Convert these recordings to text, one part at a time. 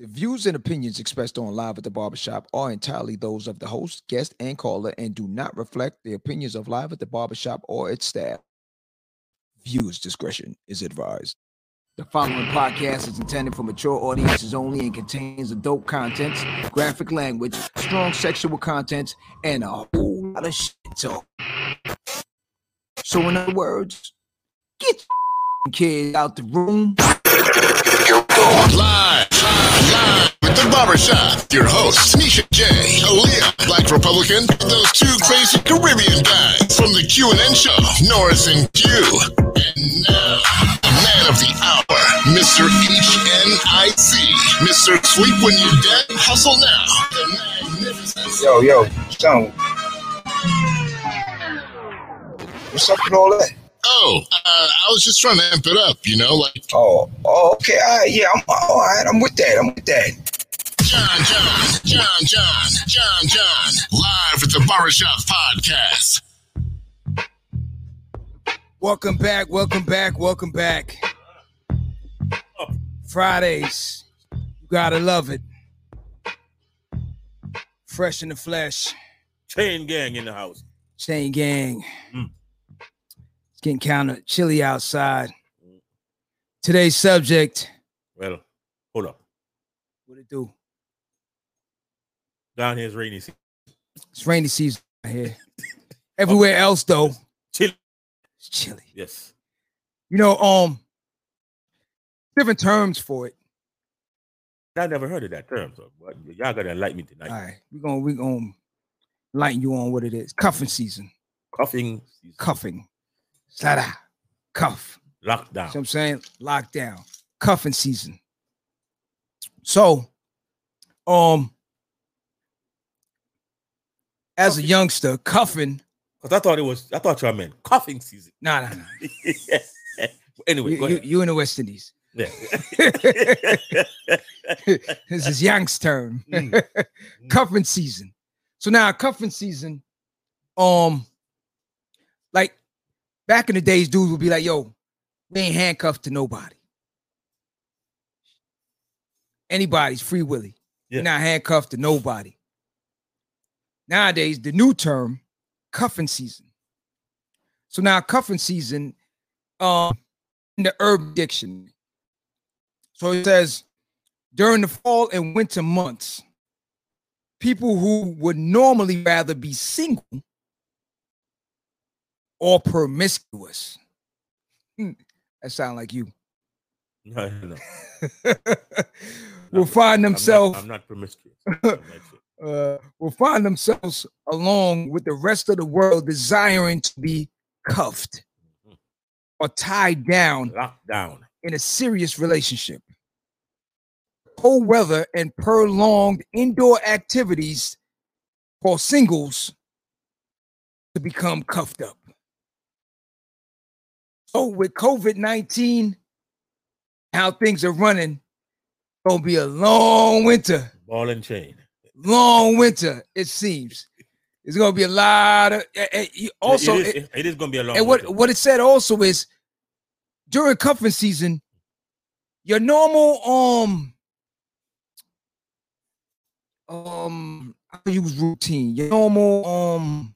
The views and opinions expressed on Live at the Barbershop are entirely those of the host, guest, and caller, and do not reflect the opinions of Live at the Barbershop or its staff. Viewers' discretion is advised. The following podcast is intended for mature audiences only and contains adult contents, graphic language, strong sexual content, and a whole lot of shit talk. So in other words, get your kids out the room. Live at the Barbershop. Your hosts, Nisha J, Aaliyah, Black Republican, and those two crazy Caribbean guys from the Q&N Show, Norris and Q. And now, the man of the hour, Mr. HNIC, Mr. Sleep When You're Dead, Hustle Now, the magnificent... Yo, John. What's up with all that? I was just trying to amp it up, you know, like... Okay, all right, yeah, I'm with that, John, live at the Barbershop Podcast. Welcome back. Fridays, you gotta love it. Fresh in the flesh. Chain gang in the house. Chain gang. Getting kind of chilly outside. Today's subject. Well, hold up. What it do? Down here is rainy season. It's rainy season here. Everywhere else though, it's chilly. Yes. You know, different terms for it. I never heard of that term, so y'all gotta enlighten me tonight. All right, we're gonna enlighten you on what it is. Cuffing season. Slada, cuff. Lockdown. You know what I'm saying? Lockdown. Cuffing season. So, as a youngster, cuffing. Because I thought you meant cuffing season. No. Anyway, go ahead. You in the West Indies. Yeah. This is Young's term. Cuffing season. So now, cuffing season, like, back in the days, dudes would be like, yo, we ain't handcuffed to nobody. Anybody's free willy. Yeah. We're not handcuffed to nobody. Nowadays, the new term, cuffing season. So now cuffing season in the Urban Dictionary. So it says, during the fall and winter months, people who would normally rather be single or promiscuous. That sound like you. No. Will find themselves along with the rest of the world desiring to be cuffed or tied down, locked down in a serious relationship. Cold weather and prolonged indoor activities for singles to become cuffed up. Oh, with COVID-19, how things are running, gonna be a long winter. Ball and chain. Long winter, it seems. It's gonna be a lot of. Also, it is gonna be a long. And what it said also is, during cuffing season, your normal I use routine. Your normal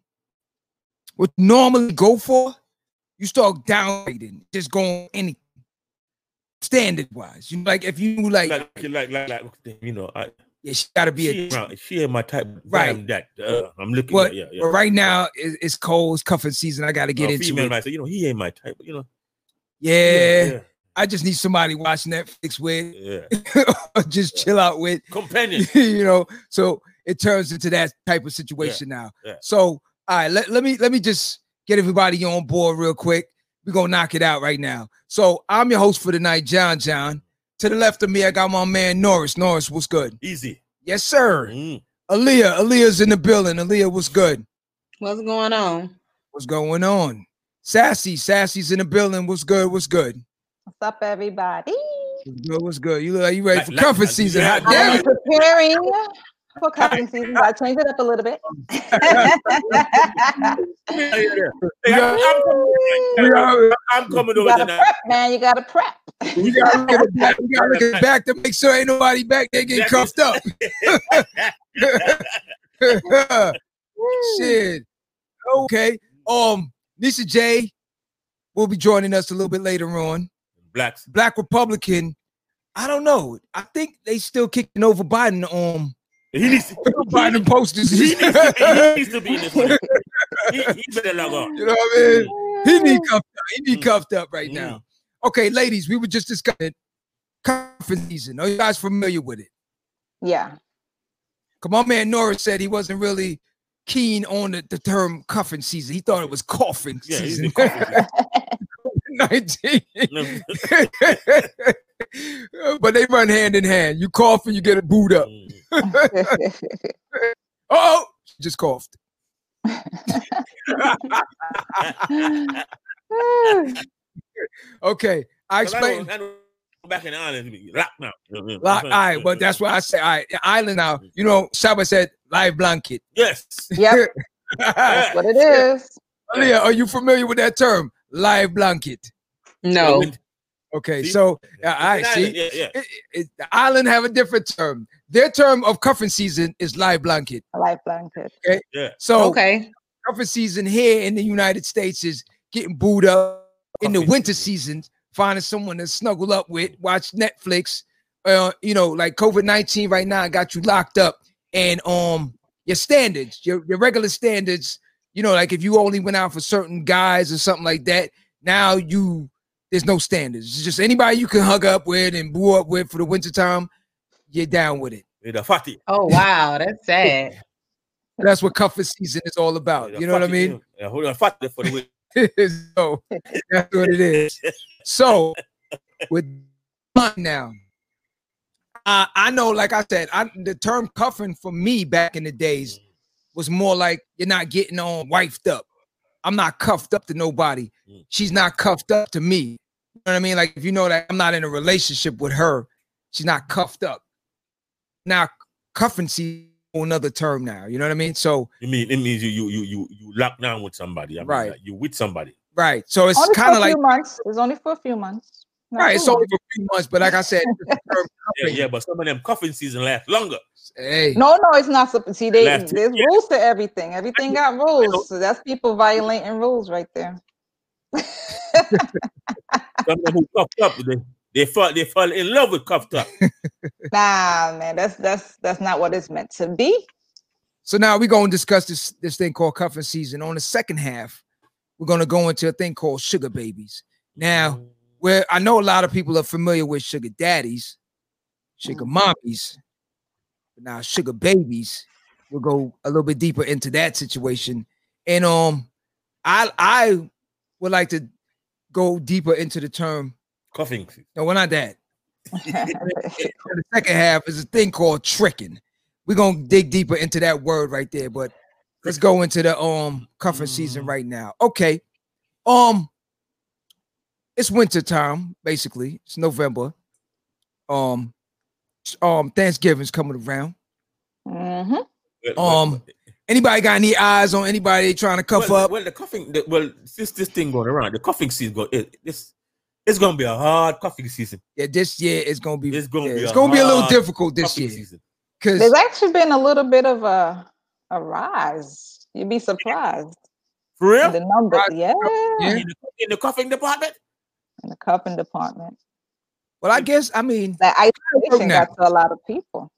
what you normally go for. You start downgrading, just going any standard wise. You like if you like, you know. She gotta be she ain't my type. Right, that I'm looking. But, yeah. But right now it's cold, it's cuffing season. I gotta get into it. Might say, you know, he ain't my type. You know. Yeah. I just need somebody watching Netflix with. Yeah. Or just chill out with. Companion. You know. So it turns into that type of situation now. Yeah. So all right, let me just get everybody on board real quick. We're going to knock it out right now. So I'm your host for tonight, John. To the left of me, I got my man, Norris. Norris, what's good? Easy. Yes, sir. Aaliyah. Aaliyah's in the building. Aaliyah, what's good? What's going on? What's going on? Sassy. Sassy's in the building. What's good? What's good? What's up, everybody? What's good? You look like you ready for cuffing season. I'm preparing. for cuffing season, but I changed it up a little bit. I'm coming over there now. Man, you gotta prep. You gotta look at the back to make sure ain't nobody back there getting cuffed up. Shit. Okay. Nisha J will be joining us a little bit later on. Black Republican. I don't know. I think they still kicking over Biden. He needs to Biden posters. He needs to be in this one. He better log on. You know what I mean? He needs cuffed up right now. Okay, ladies, we were just discussing cuffing season. Are you guys familiar with it? Yeah. Come on, man. Norris said he wasn't really keen on the term cuffing season. He thought it was coughing season. Yeah, 19. But they run hand in hand. You cough and you get a boot up. Oh, just coughed. Okay, I explained. I'm back in the island. Lock, all right, but that's why I say, all right, island now. You know, Saba said live blanket. Yes. Yep. That's what it is. Aaliyah, are you familiar with that term? Live blanket. No. Okay, see? So I see. Island, the island have a different term. Their term of cuffing season is live blanket. Live blanket. Okay. Yeah. So cuffing season here in the United States is getting booed up in the winter seasons, finding someone to snuggle up with, watch Netflix. You know, like COVID-19 right now got you locked up, and your standards, your regular standards. You know, like if you only went out for certain guys or something like that, now there's no standards. It's just anybody you can hug up with and boo up with for the wintertime, you're down with it. Oh, wow. That's sad. That's what cuffing season is all about. You know what I mean? So that's what it is. So with now, I know, like I said, the term cuffing for me back in the days was more like you're not getting wifed up. I'm not cuffed up to nobody. She's not cuffed up to me. You know what I mean? Like, if you know that I'm not in a relationship with her, she's not cuffed up. Now, cuffing season is another term now. You know what I mean? So it means you lock down with somebody. I mean, right. Like you're with somebody. Right. So it's kind of like it's only for a few months. Right. It's only for a few months. But like I said, but some of them cuffing season lasts longer. Hey. No, it's not. See, there's rules to everything. Everything got rules. So that's people violating rules right there. Some of who cuffed up, they fall in love with cuffed up. Nah, man, that's not what it's meant to be. So now we're gonna discuss this thing called cuffing season. On the second half, we're gonna go into a thing called sugar babies. Now, where I know a lot of people are familiar with sugar daddies, sugar mommies. Now, sugar babies, we'll go a little bit deeper into that situation. And I would like to go deeper into the term cuffing. No, we're not that. The second half is a thing called tricking. We're going to dig deeper into that word right there, but let's go into the cuffing season right now. Okay. It's winter time, basically. It's November. Thanksgiving's coming around. Mm-hmm. Anybody got any eyes on anybody trying to cuff up? Well, since this thing going around, the cuffing season it's gonna be a hard cuffing season. Yeah, this year it's gonna be a little difficult this year. Because there's actually been a little bit of a rise. You'd be surprised. For real? The numbers, in the cuffing department. In the cuffing department. Well, I guess, I mean, that isolation got to a lot of people.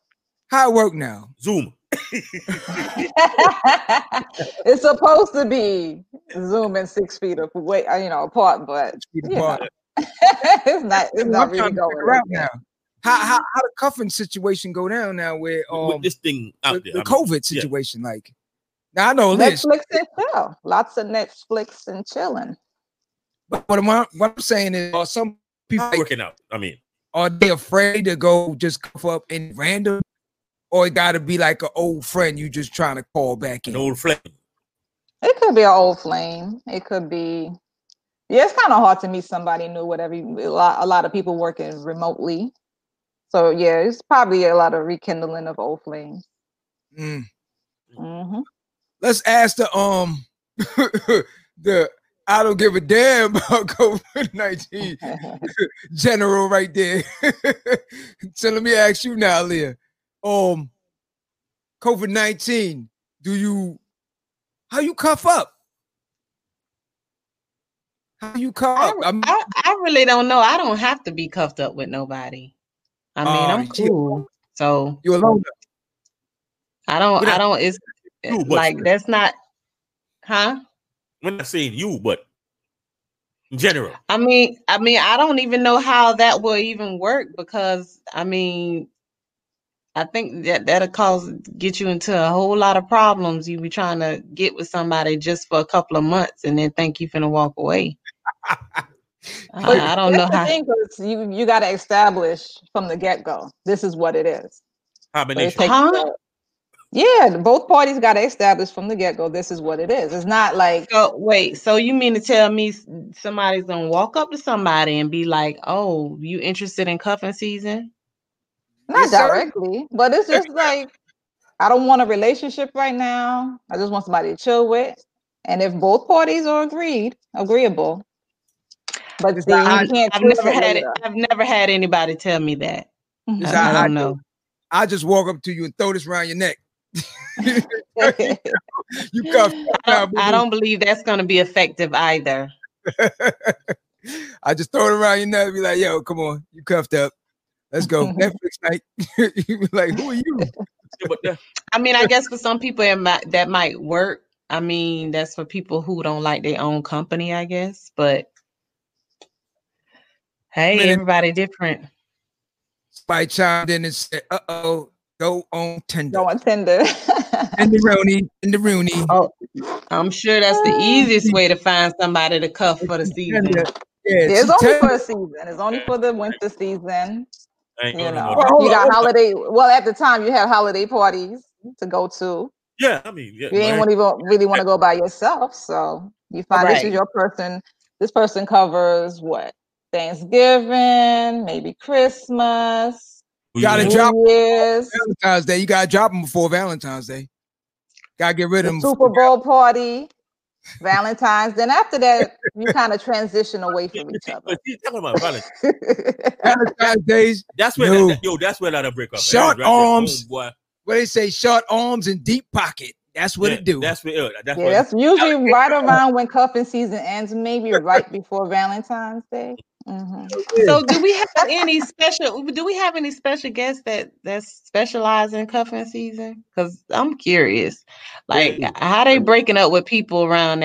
How it work now? Zoom. It's supposed to be Zoom and 6 feet apart, but it's not really going around now. How the cuffing situation go down now where with this thing out there, COVID situation, like now I know Netflix and chill, lots of Netflix and chilling. But what I'm saying is, some people working out. I mean, are they afraid to go just cuff up in random, or it got to be like an old friend you just trying to call back in? An old flame. It could be an old flame. It could be. Yeah, it's kind of hard to meet somebody new. Whatever. A lot of people working remotely, so yeah, it's probably a lot of rekindling of old flames. Mm-hmm. Let's ask the the I don't give a damn about COVID-19 general right there. So let me ask you now, Leah. COVID-19, how you cuff up? How you cuff up? I really don't know. I don't have to be cuffed up with nobody. I mean, I'm cool. So you alone. I don't. It's you, like that's not, huh? We're not saying you, but in general. I mean, I don't even know how that will even work because I mean, I think that'll get you into a whole lot of problems. You be trying to get with somebody just for a couple of months and then think you're finna walk away. I don't know how. You got to establish from the get go. This is what it is. Combination. Yeah, both parties got to establish from the get-go, this is what it is. It's not like... Oh, wait, so you mean to tell me somebody's going to walk up to somebody and be like, oh, you interested in cuffing season? Not directly, but it's just like, I don't want a relationship right now. I just want somebody to chill with. And if both parties are agreeable, but then you can't... I've never had anybody tell me that. I don't know. I just walk up to you and throw this around your neck. You cuffed. I don't believe that's going to be effective either. I just throw it around your neck and be like, yo, come on, you cuffed up. Let's go. Netflix night. You be like, who are you? I mean, I guess for some people that might work. I mean, that's for people who don't like their own company, I guess. But hey, everybody different. Somebody chimed in and said, uh-oh. Go on Tinder. Go on Tinder. Tinder Rooney. Oh, I'm sure that's the easiest way to find somebody to cuff for the season. Yeah, it's only for a season. It's only for the winter season. You know, you got holiday. Well, at the time you had holiday parties to go to. Yeah, I mean, yeah, you ain't even really want to go by yourself. So you find this is your person. This person covers what? Thanksgiving, maybe Christmas. You gotta drop Valentine's Day. You gotta drop them before Valentine's Day. Gotta get rid of them. Super Bowl party, Valentine's. Then after that, you kind of transition away from each other. She's talking about Valentine's days. That's where that's where that'll break up. Short arms. What they say? Short arms and deep pocket. That's what it do. That's usually right around when cuffing season ends. Maybe right before Valentine's Day. Mm-hmm. So do we have any special guests that specialize in cuffing season? Because I'm curious, like how they breaking up with people around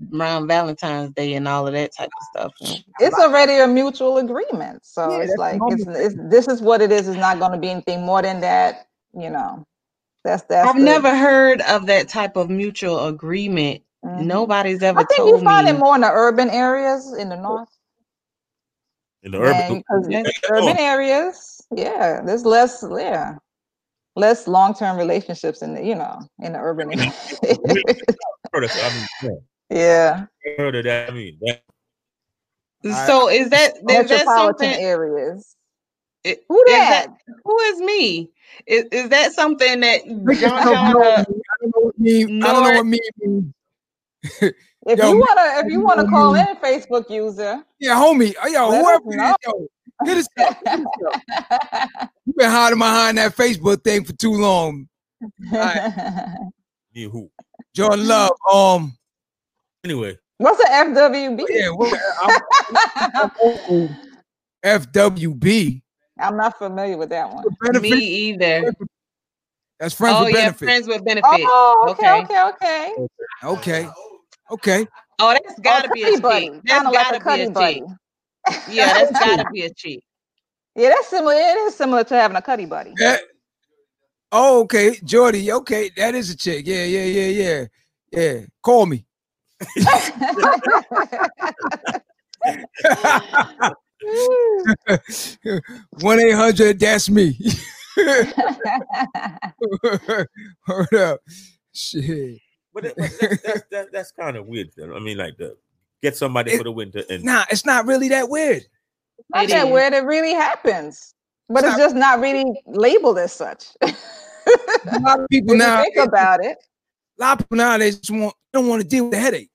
Valentine's Day and all of that type of stuff. It's already a mutual agreement, so it's like this is what it is. It's not going to be anything more than that. You know, that's. I've never heard of that type of mutual agreement. Mm-hmm. Nobody's ever. I think told you find it more in the urban areas in the north. In the urban areas, yeah, there's less long-term relationships in the urban areas. Yeah. Heard of that? I mean, so is that metropolitan areas? Who is me? Is that something that I don't know what me means. If you wanna call in, Facebook user. Yeah, homie. Yo, whoever it is, you've been hiding behind that Facebook thing for too long. Right. Yeah, who? Jordan Love. Anyway. What's an FWB? Yeah, I'm FWB. I'm not familiar with that one. Me either. That's friends with benefits. Oh yeah, friends with benefits. Oh, okay. Okay. Oh, that's gotta be a cheat. That's gotta be a cheat. Yeah, that's gotta be a cheat. Yeah, that's similar. It is similar to having a cuddy buddy. Yeah. Oh, okay, Jordy. Okay, that is a chick. Yeah. Call me. One 800. That's me. Hold up. Shit. But that's kind of weird. I mean, like get somebody for the winter. And nah, it's not really that weird. It's not that weird. It really happens, but it's just not really labeled as such. A lot of people now think about it. A lot of people now they just want don't want to deal with the headache.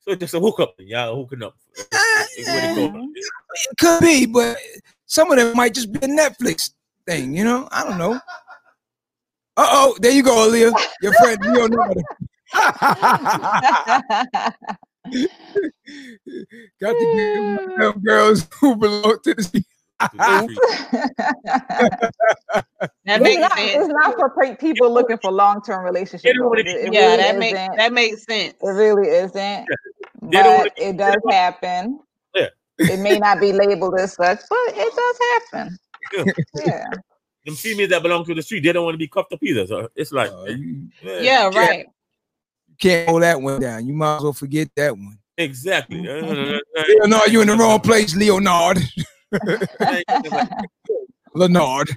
So just a hookup, y'all hooking up. It could be, but some of them might just be a Netflix thing, you know. I don't know. Uh oh, there you go, Aaliyah. Your friend Leo. Got to give them girls who belong to the. That makes sense. It's not for people looking for long-term relationships. Yeah, that makes sense. It really isn't, but it does happen. Yeah, it may not be labeled as such, but it does happen. Yeah. Them females that belong to the street, they don't want to be cuffed up either. So it's like, yeah, right. You can't hold that one down. You might as well forget that one. Exactly. Leonard, you're in the wrong place, Leonard. Leonard.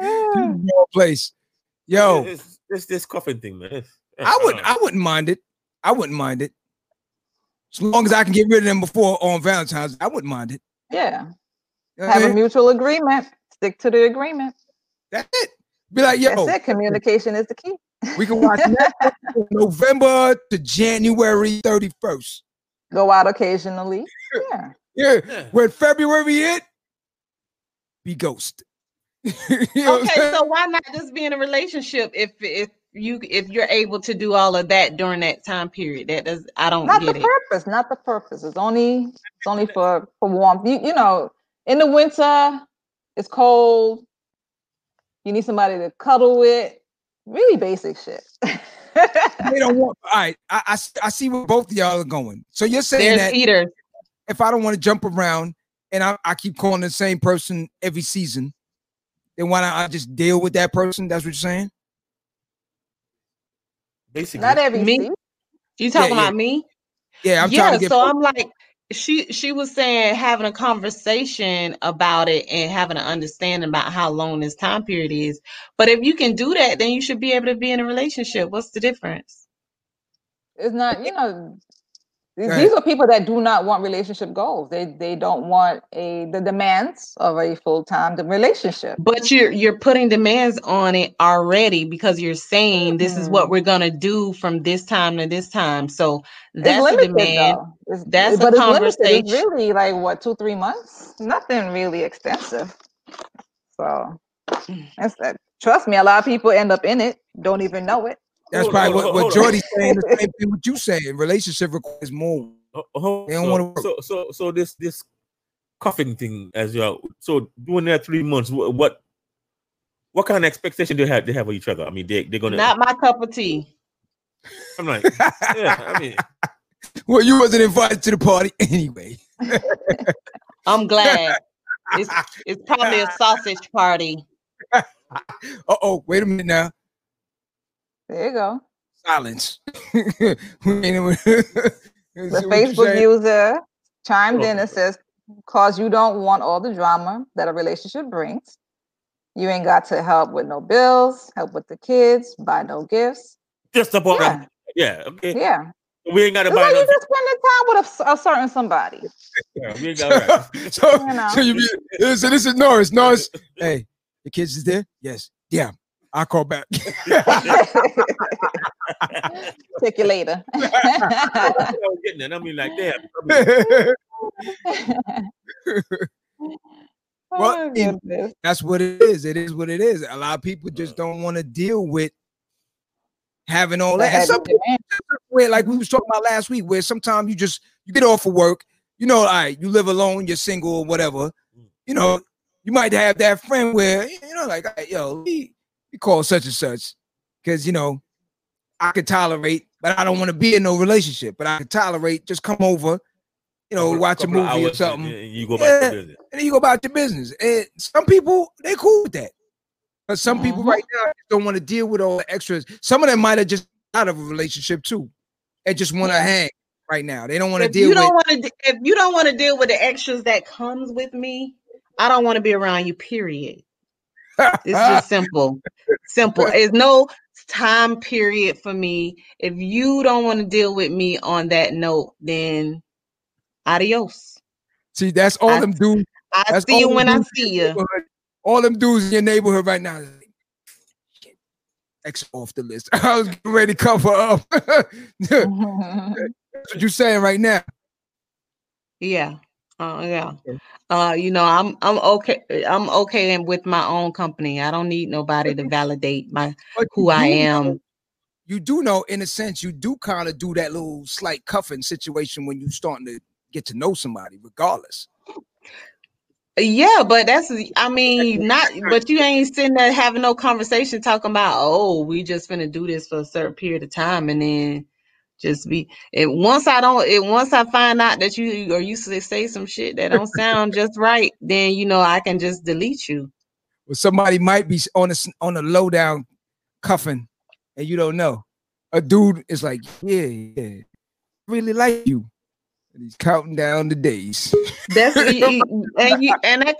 Wrong place. Yo, it's this cuffing thing, man. I wouldn't mind it. I wouldn't mind it. As long as I can get rid of them before on Valentine's, I wouldn't mind it. Yeah. Have a mutual agreement. Stick to the agreement. That's it. Be like, yo. That's it. Communication is the key. We can watch Netflix from November to January 31st. Go out occasionally. Yeah. Yeah. When February hit, be ghosted. Okay, so why not just be in a relationship if you're able to do all of that during that time period? That does Not the purpose. It's only for warmth. You know, in the winter, it's cold. You need somebody to cuddle with. Really basic shit. They don't want. All right, I see where both of y'all are going. So you're saying if I don't want to jump around and I keep calling the same person every season, then why not I just deal with that person? That's what you're saying. Basically, not every me. You talking about me? Yeah, I'm trying to get. So I'm like. She was saying having a conversation about it and having an understanding about how long this time period is. But if you can do that, then you should be able to be in a relationship. What's the difference? It's not, you know, these are people that do not want relationship goals. They don't want the demands of a full-time relationship. But you're putting demands on it already because you're saying this is what we're going to do from this time to this time. So that's limited, a demand. That's a conversation. It's really like, what, 2-3 months? Nothing really extensive. So that's that. Trust me, a lot of people end up in it, don't even know it. That's probably what Jordy's saying. The same thing what you saying. Relationship requires more. They don't want to work. So this cuffing thing as well. So doing that 3 months, what kind of expectation do they have of each other? I mean, they're gonna not my cup of tea. I'm like, yeah. I mean, well, you wasn't invited to the party anyway. I'm glad. It's probably a sausage party. Wait a minute now. There you go. Silence. The Facebook user chimed in and says, because you don't want all the drama that a relationship brings. You ain't got to help with no bills, help with the kids, buy no gifts. Just about that. Yeah. Okay. Yeah. We ain't got to buy no gifts. You just spending time with a certain somebody. Yeah, we ain't got to. So this is Norris. Norris, hey, the kids is there? Yes. Yeah. I'll call back. Take you later. I was getting it. I mean, like, damn. Well, that's what it is. It is what it is. A lot of people just don't want to deal with having all that. Like we was talking about last week, where sometimes you get off of work. You know, all right, you live alone, you're single or whatever. You know, you might have that friend where, you know, like, yo, you call such and such because, you know, I could tolerate, but I don't want to be in no relationship, but I could tolerate. Just come over, you know, watch a movie or something. And you go about your business. And you go about your business. And some people, they cool with that. But some people right now don't want to deal with all the extras. Some of them might have just out of a relationship too. They just want to hang right now. They don't want to deal with. If you don't want to deal with the extras that comes with me, I don't want to be around you, period. It's just simple. There's no time period for me. If you don't want to deal with me on that note, then adios. See, that's all them dudes. I see you when I see you. All them dudes in your neighborhood right now. X off the list. I was getting ready to cover up. That's what you're saying right now. Yeah. You know, I'm okay. I'm okay with my own company. I don't need nobody to validate my who I am. You do know, in a sense, you do kind of do that little slight cuffing situation when you're starting to get to know somebody, regardless. Yeah, but that's, I mean, not, but you ain't sitting there having no conversation talking about, oh, we just finna do this for a certain period of time, and then just be it. Once I find out that you or you say some shit that don't sound just right, then you know I can just delete you. Well, somebody might be on a low down cuffing, and you don't know. A dude is like, yeah, really like you, and he's counting down the days. That's and that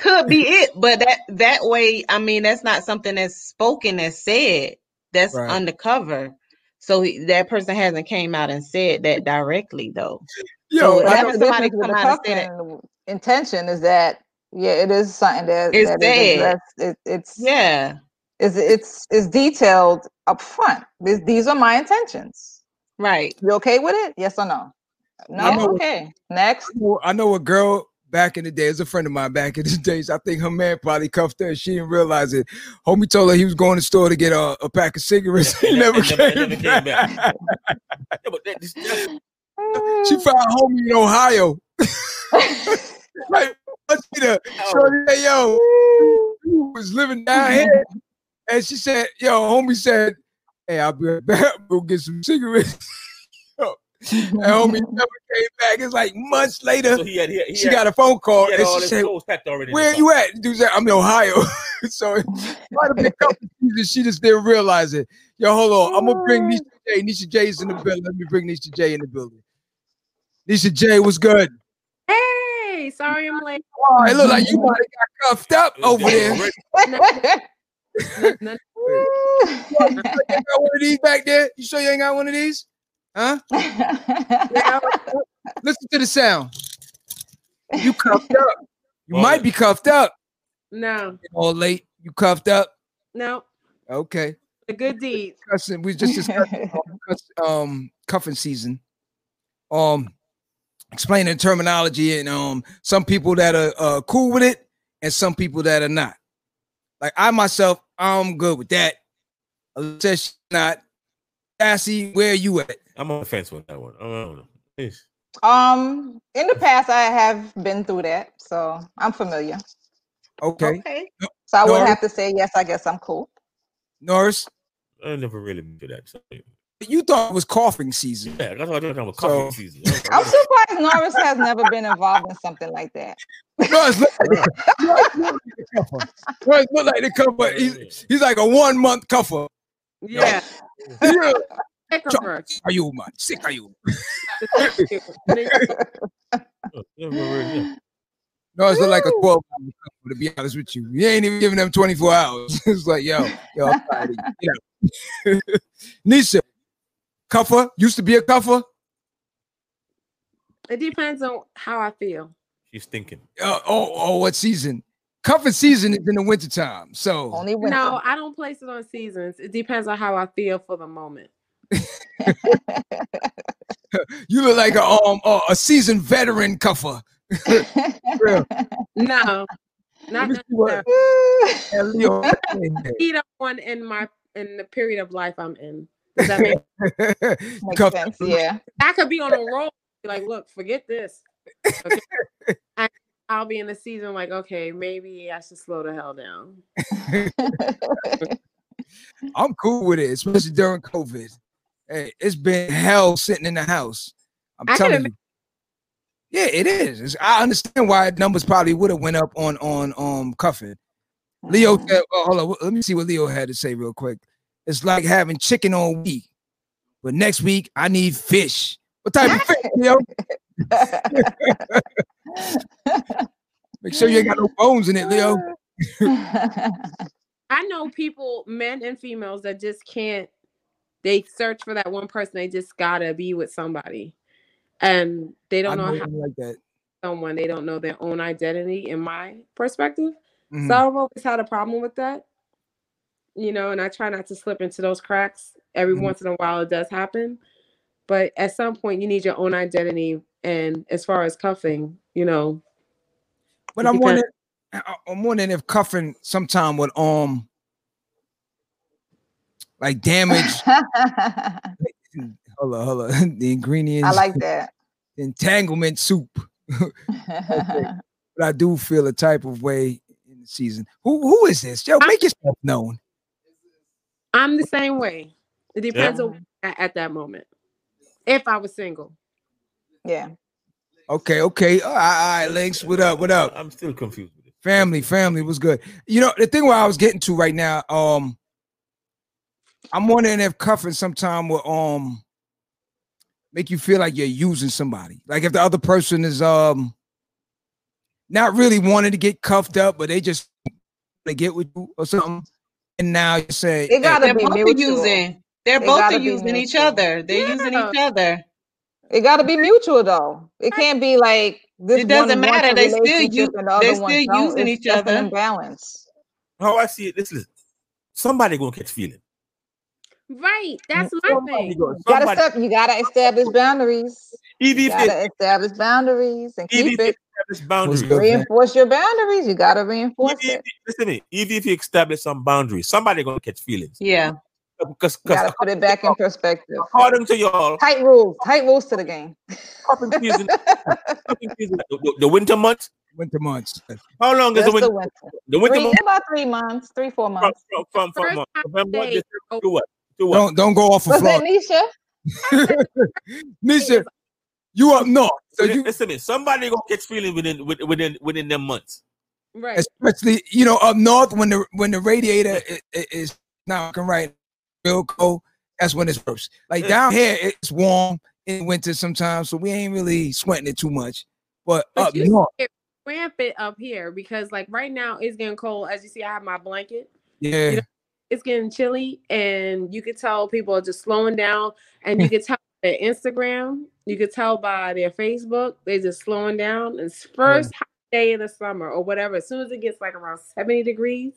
could be it. But that way, I mean, that's not something that's spoken, that's said. That's right. Undercover. So that person hasn't came out and said that directly, though. Yo, so having somebody come out and say that intention is that, yeah, it is something that it's that is, it's detailed up front. These are my intentions, right? You okay with it? Yes or no? No, okay. Next, I know a girl back in the day. It's a friend of mine back in the days. I think her man probably cuffed her and she didn't realize it. Homie told her he was going to the store to get a pack of cigarettes. He never came back. She found homie in Ohio. Like, hey, yo, who was living down here? And she said, yo, homie said, hey, I'll be right back. We'll get some cigarettes. And homie never came back. It's like months later. So she got a phone call and she said, "Where are you at?" Dude said, "I'm in Ohio." So she just didn't realize it. Yo, hold on. I'm gonna bring Nisha J. Nisha J is in the building. Let me bring Nisha J in the building. Nisha J, what's good? Hey, sorry I'm late. Oh, it looked like you might have got cuffed up over there. You sure you got one of these back there? You sure you ain't got one of these? Huh? Yeah. Listen to the sound. You cuffed up. You might be cuffed up. No. All late. You cuffed up? No. Okay. A good deed. We just discussing cuffing season. Explaining terminology and some people that are cool with it and some people that are not. Like I myself, I'm good with that. Aaliyah, she's not. Sassy, where are you at? I'm on the fence with that one. I don't know. Please. In the past, I have been through that, so I'm familiar. Okay. So I would have to say yes. I guess I'm cool. Norris, I never really been through that. So. You thought it was coughing season. Yeah, that's what I thought it was coughing season. I'm surprised Norris has never been involved in something like that. Norris look like the cover. He's like a 1 month cover. Yeah. Yeah. Are you man? Sick are you? No, it's like a 12 hour to be honest with you. You ain't even giving them 24 hours. It's like, yo, I'm tired of you. Nisha, cuffer? Used to be a cuffer? It depends on how I feel. She's thinking. What season? Cuffing season is in the wintertime, so only winter. No, I don't place it on seasons. It depends on how I feel for the moment. You look like a seasoned veteran cuffer. No, not either one in the period of life I'm in. Does that make sense? Yeah, I could be on a roll. Be like, look, forget this. Okay. I'll be in the season like, okay, maybe I should slow the hell down. I'm cool with it, especially during COVID. Hey, it's been hell sitting in the house. I telling you. Yeah, it is. I understand why numbers probably would have went up on cuffing. Leo said, hold on, let me see what Leo had to say real quick. It's like having chicken all week, but next week I need fish. What type of fish, Leo? Make sure you ain't got no bones in it, Leo. I know people, men and females, that just can't. They search for that one person. They just gotta be with somebody, and they don't know how like that. Someone. They don't know their own identity. In my perspective, so I've always had a problem with that. you know, and I try not to slip into those cracks. Every once in a while it does happen. But at some point you need your own identity. And as far as cuffing, you know. But I'm wondering if cuffing sometime would like damage. Hold on. The ingredients. I like that. Entanglement soup. Okay. But I do feel a type of way in the season. Who is this? Yo, make yourself known. I'm the same way. It depends on at that moment. If I was single. Yeah. Okay. All right, Lynx. What up? I'm still confused with it. Family was good. You know, the thing where I was getting to right now, I'm wondering if cuffing sometime will make you feel like you're using somebody. Like if the other person is not really wanting to get cuffed up, but they just to get with you or something. And now you say they gotta be mutual. They're both using each other. They're using each other. It gotta be mutual though. It can't be like this. It doesn't matter. They're still using each other. Imbalance. Oh, I see it. Listen, somebody gonna catch feeling. Right, that's my thing. You gotta establish boundaries. And keep it. Reinforce your boundaries. You gotta reinforce it. Listen to me. Even if you establish some boundaries, somebody gonna catch feelings. Yeah. Because you gotta put it back in perspective. According to y'all, tight rules to the game. the winter months. How long is the winter? The winter months. About 3 months, 3-4 months. From what? Don't go off of Florida. Nisha, you up north. So listen to me. Somebody gonna catch feeling within them months, right? Especially up north when the radiator is knocking right real cold. That's when it's worse. Like down here, it's warm in winter sometimes, so we ain't really sweating it too much. But up north, it's rampant up here because like right now it's getting cold. As you see, I have my blanket. Yeah. It's getting chilly, and you could tell people are just slowing down, and you could tell their Instagram, you could tell by their Facebook, they're just slowing down. It's first hot day of the summer or whatever. As soon as it gets like around 70 degrees,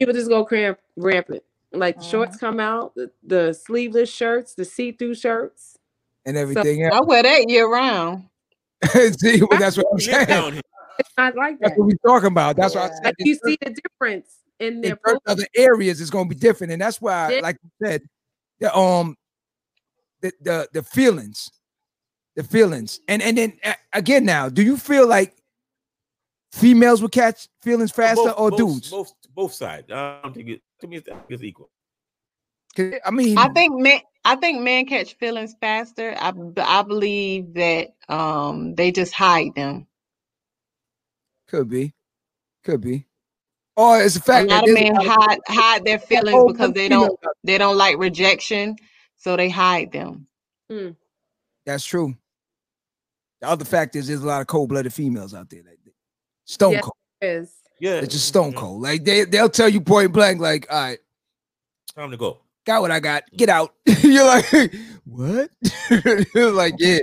people just go rampant. Like shorts come out, the sleeveless shirts, the see-through shirts, and everything else. I wear that year round. See, that's what I'm saying. It's not like that. That's what we're talking about. That's what I said. Like you see the difference. In other areas, it's gonna be different, and that's why, like you said, the feelings, and then again, now, do you feel like females will catch feelings faster or dudes? Both sides. I don't think to me it's equal. I mean, I think men catch feelings faster. I believe that they just hide them. Could be. Oh, it's a fact. A lot of men hide their feelings because they don't like rejection, so they hide them. Mm. That's true. The other fact is there's a lot of cold-blooded females out there, like stone cold. There is. Yeah, it's just stone cold. Like they'll tell you point blank, like, all right, time to go. Got what I got. Get out. You're like, what? You're like, yeah,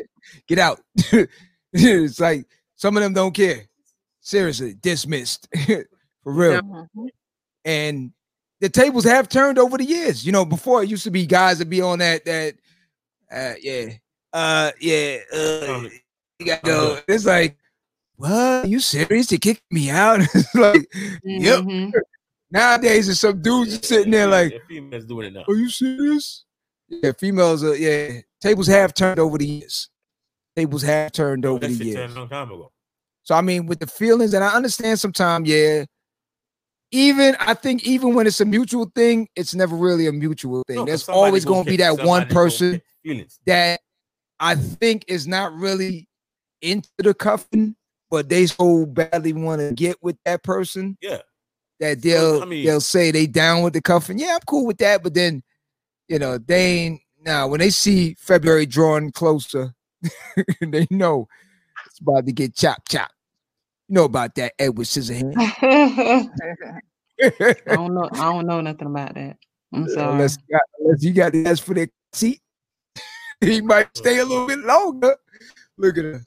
get out. It's like some of them don't care. Seriously, dismissed. For real. Mm-hmm. And the tables have turned over the years. You know, before it used to be guys that be on you gotta go. It's like, what? Are you serious? They kicked me out? It's like, yep. Nowadays, there's some dudes sitting there like, females doing it now. Are you serious? Yeah, females are, tables have turned over the years. That shit turned a long time ago. So, I mean, with the feelings, and I understand sometimes, I think even when it's a mutual thing, it's never really a mutual thing. There's always going to be that one person that I think is not really into the cuffing, but they so badly want to get with that person. Yeah, that they'll say they down with the cuffing. Yeah, I'm cool with that. But then, they ain't when they see February drawing closer, they know it's about to get chop. You know about that Edward Scissorhand? I don't know nothing about that. I'm sorry. Unless you got to ask for that seat, he might stay a little bit longer. Look at her.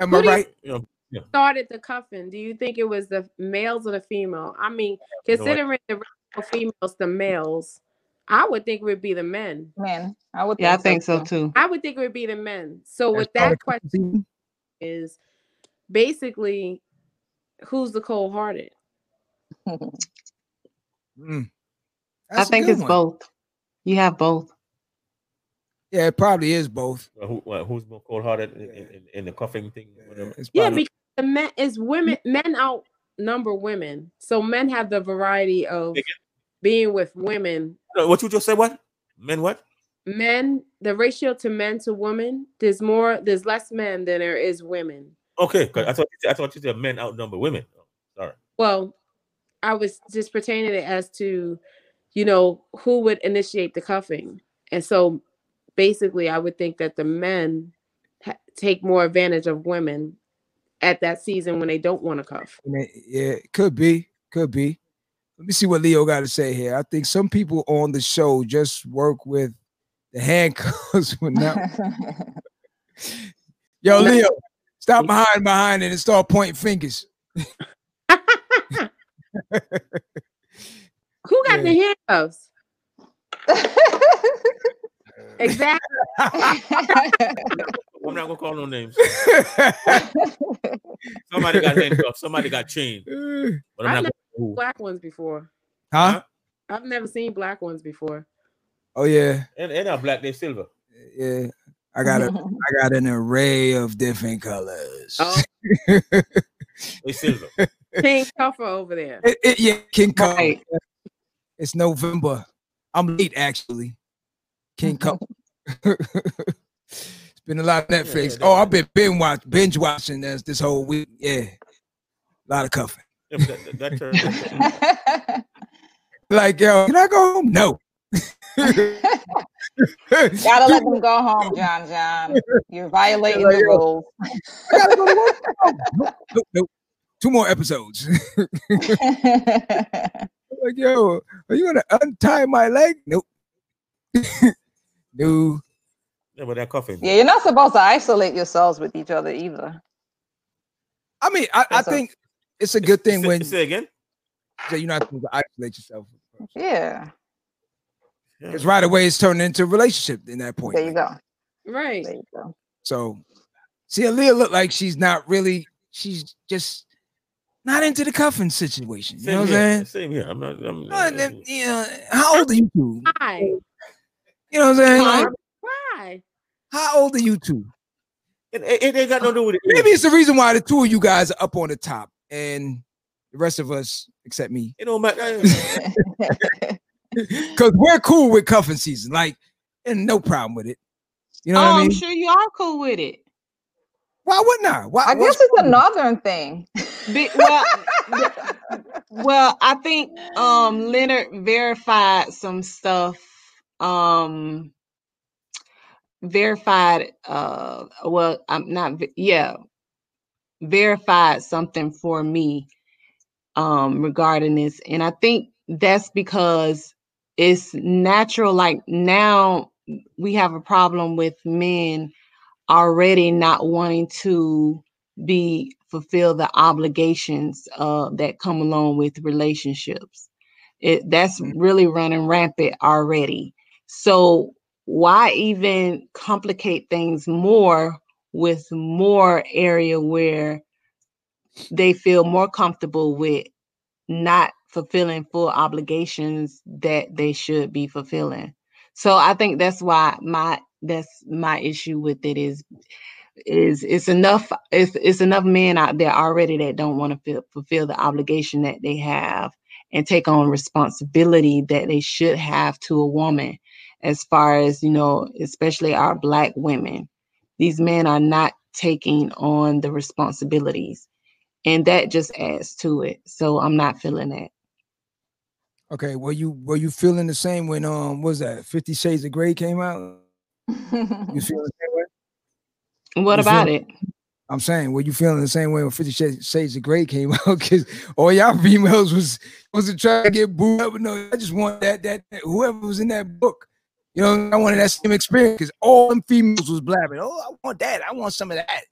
Am I right? Started the cuffing. Do you think it was the males or the female? I mean, considering the females to males, I would think it would be the men. Men, I would. Yeah, I think so too. I would think it would be the men. So with that question is basically, who's the cold-hearted? I think it's both. You have both. Yeah, it probably is both. Who's more cold-hearted in the cuffing thing? Yeah, because the men is women. Men outnumber women, so men have the variety of being with women. What you just said? What men? What men? The ratio to men to women. There's more. There's less men than there is women. Okay, I thought you said men outnumber women. Oh, sorry. Well, I was just pertaining it as to, you know, who would initiate the cuffing, and so basically, I would think that the men take more advantage of women at that season when they don't want to cuff. Yeah, could be. Let me see what Leo got to say here. I think some people on the show just work with the handcuffs. Yo, Leo, stop behind it and start pointing fingers. Who got the handcuffs? Exactly. I'm not gonna call no names. Somebody got handcuffs. Somebody got chained. But I've never seen black ones before. Huh? I've never seen black ones before. Oh yeah. And they're not black. They're silver. Yeah. I got an array of different colors. Oh. They're silver. King Cuffer over there. Yeah, King Cuffer. Right. It's November. I'm late actually. King Cuffer. It's been a lot of Netflix. Yeah, I've been binge watching this whole week. Yeah, a lot of cuffing. Yeah, that like, yo, can I go home? No. Gotta let them go home, John. John, you're violating the rules. I gotta go to work. Oh, nope. 2 more episodes. Like, yo, are you gonna untie my leg? Nope. No. Yeah, but that coffee. Yeah, you're not supposed to isolate yourselves with each other either. I mean, I think it's a good thing when you say again. So you're not supposed to isolate yourself. Yeah. Because right away it's turning into a relationship in that point. There you go. Right. There you go. So see, Aaliyah looked like she's just not into the cuffing situation. You know what I'm saying? Same here. I'm not how old are you two? Hi. You know what I'm saying? Like, why? How old are you two? It ain't got no do with it. Maybe it's the reason why the two of you guys are up on the top and the rest of us, except me. It don't matter. Because we're cool with cuffing season. Like, and no problem with it. You know what I mean? I'm sure you are cool with it. Why wouldn't I? I guess it's a northern thing. Well, I think Leonard verified some stuff. Verified something for me regarding this, and I think that's because it's natural. Like, now we have a problem with men already not wanting to fulfill the obligations that come along with relationships. That's really running rampant already. So why even complicate things more with more area where they feel more comfortable with not fulfilling full obligations that they should be fulfilling? So I think that's why my issue with it is it's enough men out there already that don't want to fulfill the obligation that they have and take on responsibility that they should have to a woman. As far as, you know, especially our Black women, these men are not taking on the responsibilities, and that just adds to it. So I'm not feeling that. Okay, were you feeling the same when what was that, 50 Shades of Grey came out? You feeling the same way? What about it? I'm saying, were you feeling the same way when 50 Shades of Grey came out? Because all y'all females wasn't trying to get booed up. No, I just want that whoever was in that book. You know, I wanted that same experience because all them females was blabbing. Oh, I want that. I want some of that.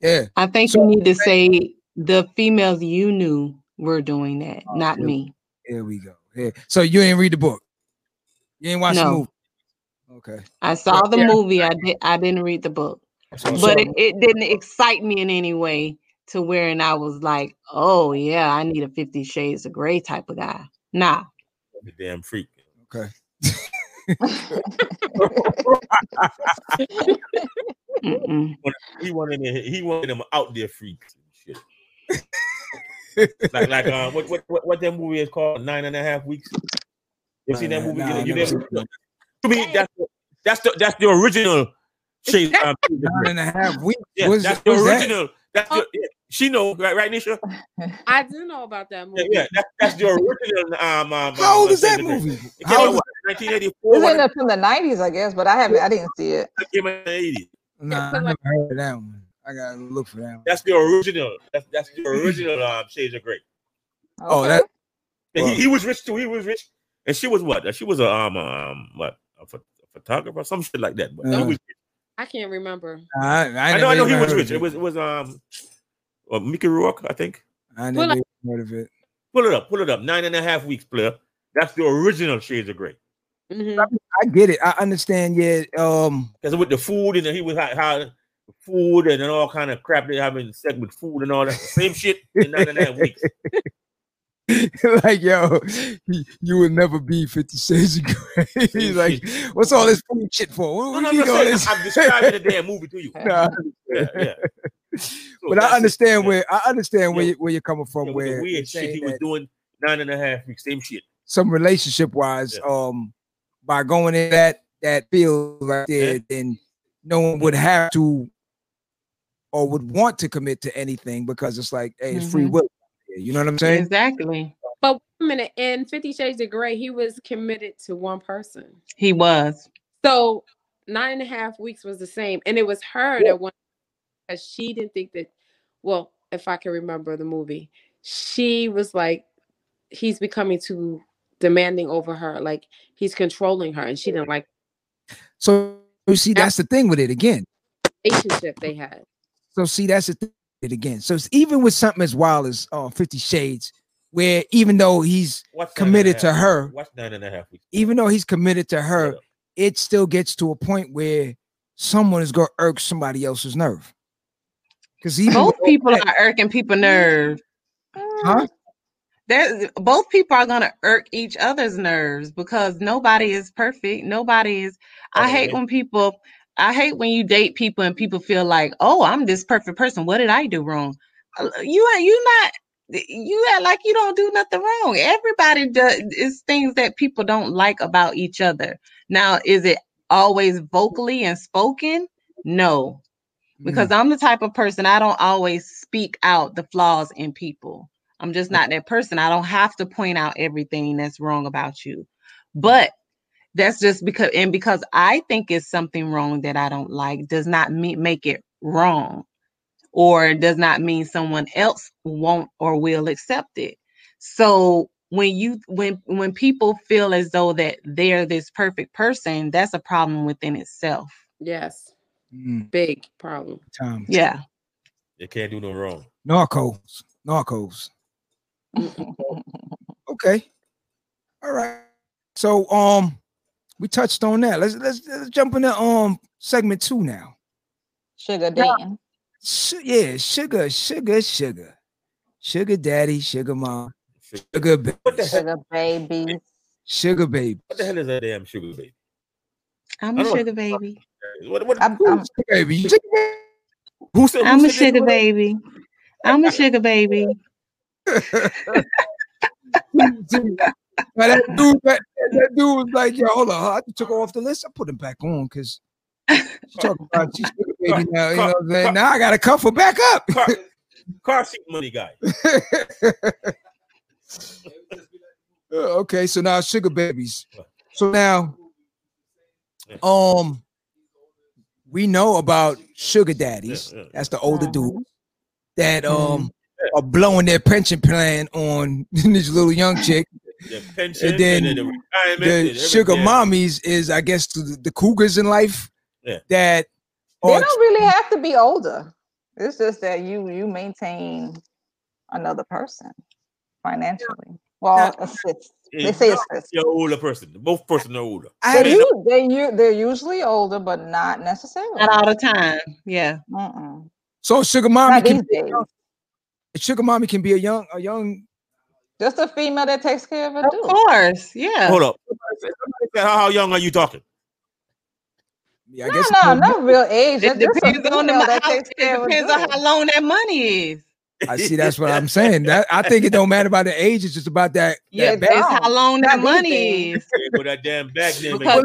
Yeah. I think you need to say the females you knew were doing that, not me. Here we go. Yeah. So you ain't read the book? You ain't watch the movie? Okay. I saw the movie. I didn't read the book. But it didn't excite me in any way to wherein I was like, oh yeah, I need a 50 Shades of Grey type of guy. Nah. The damn freak. Okay. He wanted them out there freaks and shit. like what that movie is called? 9.5 Weeks. You seen that movie? To me, that's the original Shades. 9.5 Weeks. Yes, that's the original. That's she knows, right, Nisha? I do know about that movie. Yeah, that's the original. How old is that movie? It came out 1984. It's in the 90s, I guess, but I didn't see it. It came out in the 80s. Nah, I never heard of that one. I gotta look for that one. That's the original. That's the original. Shades of Grey. Okay. Oh, that. Well, he was rich too. He was rich, and she was what? She was a photographer, some shit like that. But he was rich. I can't remember. I know he was rich. It was Mickey Rourke, I think. I never heard of it. Pull it up. 9.5 Weeks, player. That's the original Shades of Grey. Mm-hmm. I get it. I understand. Yeah. Because with the food and he was how food and all kind of crap they having sex with food and all that same shit in 9.5 Weeks. Like, yo, you would never be 50 Shades of Grey. He's like, what's all this food shit for? What no, I'm describing the damn movie to you. No. Yeah. But I understand where you're coming from. With the weird shit he was doing 9.5 weeks, same shit. Some relationship wise, by going in that field right there, then no one would have to or would want to commit to anything because it's like, hey, it's free will. You know what I'm saying? Exactly. But wait a minute, in 50 Shades of Grey, he was committed to one person. He was. So 9.5 weeks was the same. And it was her that one, because she didn't think that, well, if I can remember the movie, she was like, he's becoming too demanding over her. Like he's controlling her and she didn't like it. So you see, that's the thing with it again. Relationship they had. So see, that's the thing. It again. So it's even with something as wild as 50 Shades, where even though he's committed to her, what's 9.5 weeks? Even though he's committed to her, it still gets to a point where someone is going to irk somebody else's nerve. Because both people are irking people's nerve. Huh? Both people are going to irk each other's nerves because nobody is perfect. Nobody is. I hate when you date people and people feel like, oh, I'm this perfect person. What did I do wrong? You act like you don't do nothing wrong. Everybody does. It's things that people don't like about each other. Now, is it always vocally and spoken? No, because I'm the type of person, I don't always speak out the flaws in people. I'm just not that person. I don't have to point out everything that's wrong about you. But that's just because I think it's something wrong that I don't like does not make it wrong, or does not mean someone else won't or will accept it. So when people feel as though that they're this perfect person, that's a problem within itself. Yes, big problem. Yeah, they can't do no wrong. Narcos. Okay, all right. So we touched on that. Let's jump into segment 2 now. Sugar dating. Yeah, sugar. Sugar daddy, sugar mom, sugar baby. Sugar baby. Sugar baby. What the hell is that damn sugar baby? I'm a sugar baby. I'm a sugar baby. I'm a sugar baby. Now that dude was like, yeah, hold on. I took her off the list. I put him back on because she's talking about she's sugar baby now. You know what I'm saying? Now I gotta cuff her back up. Car seat money guy. Okay, so now sugar babies. So now, we know about sugar daddies. That's the older dudes that are blowing their pension plan on this little young chick. The pension, and then the sugar mommies is, I guess, the cougars in life. Yeah. That they don't really have to be older. It's just that you maintain another person financially. Well, a six. They say it's six. You're an older person. Both persons are older. They're usually older, but not necessarily. Not all the time. Yeah. So sugar mommy can be a young. Just a female that takes care of a dude. Of course. Yeah. Hold up. How young are you talking? Yeah, no real age. It depends on how long that money is. I see. That's what I'm saying. I think it don't matter about the age. It's just about that. Yeah, that's how long that money is. With that damn back then. Because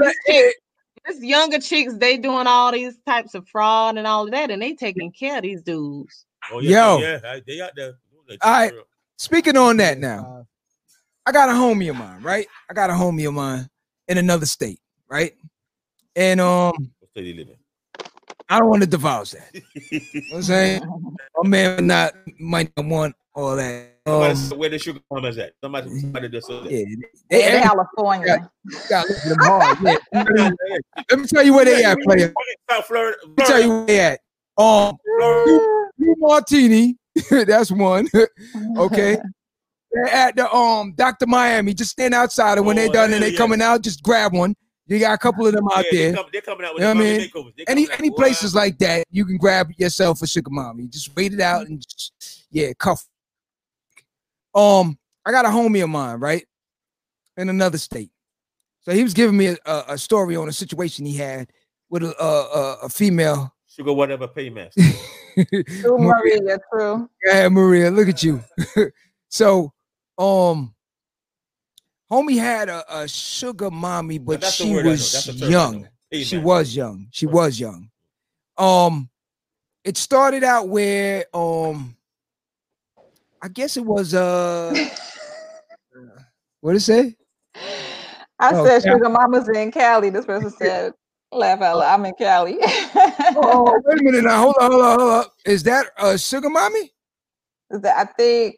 this younger chicks, they doing all these types of fraud and all of that, and they taking care of these dudes. Oh yeah, yeah, they out there. All right. Speaking on that now, I got a homie of mine, right? I got a homie of mine in another state, right? And I don't want to divulge that. You know what I'm saying? My man might not want all that. Where the sugar mama is at? Somebody just said that. Yeah, they California. Yeah. Let me tell you where they at, player. South Florida. Let me tell you where they at. New Martini. That's one. Okay. They're at the Dr. Miami, just stand outside, and when they're done and they coming out, just grab one. You got a couple of them out there. They're coming out with makeovers. Any places like that, you can grab yourself a sugar mommy. Just wait it out and just, cuff. I got a homie of mine, right? In another state. So he was giving me a story on a situation he had with a female. Sugar whatever paymaster. Maria, true. Yeah, Maria, look at you. So, homie had a sugar mommy, but she was young. She was young. She was young. It started out where I guess it was what did it say? I said sugar mama's in Cali. This person said, laugh out loud, I'm in Cali. Oh, wait a minute now. Hold on. Is that a sugar mommy? Let me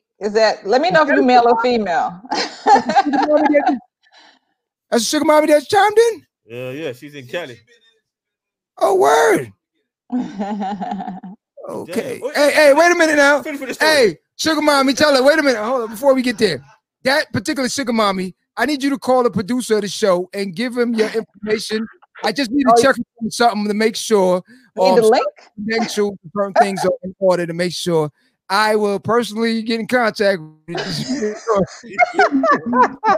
know if you're male or female. That's a sugar mommy that's chimed in? Yeah, she's in Cali. Oh, word. Okay. Hey, wait a minute now. Hey, sugar mommy, tell her, wait a minute. Hold on, before we get there. That particular sugar mommy, I need you to call the producer of the show and give him your information. I just need to check something to make sure. Need the link? Make sure certain things are in order to make sure. I will personally get in contact with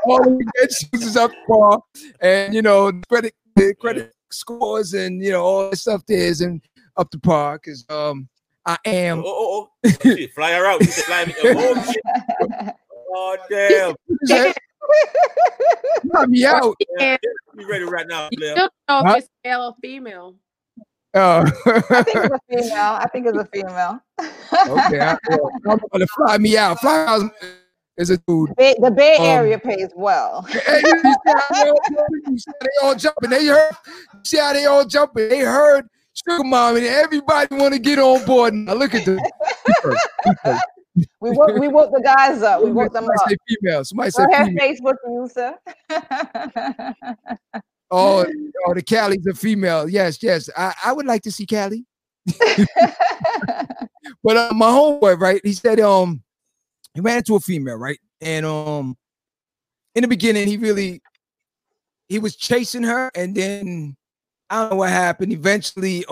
all the issues up for, and credit scores, and all that stuff there is and up to par because I am. Shit, fly her out. Oh damn! Help me out. Be ready right now, Blair. You don't know if it's male or female. I think it's a female. Okay, I'm gonna fly me out. Fly out is a dude. The Bay Area pays well. You see how they all jumping. They heard sugar mommy. Everybody want to get on board. Now look at this. We woke the guys up. We woke them up. Somebody say female. Facebook user. Oh, the Callie's a female. Yes. I would like to see Callie. But my homeboy, right? He said, he ran into a female, right? And in the beginning, he was chasing her, and then I don't know what happened. Eventually,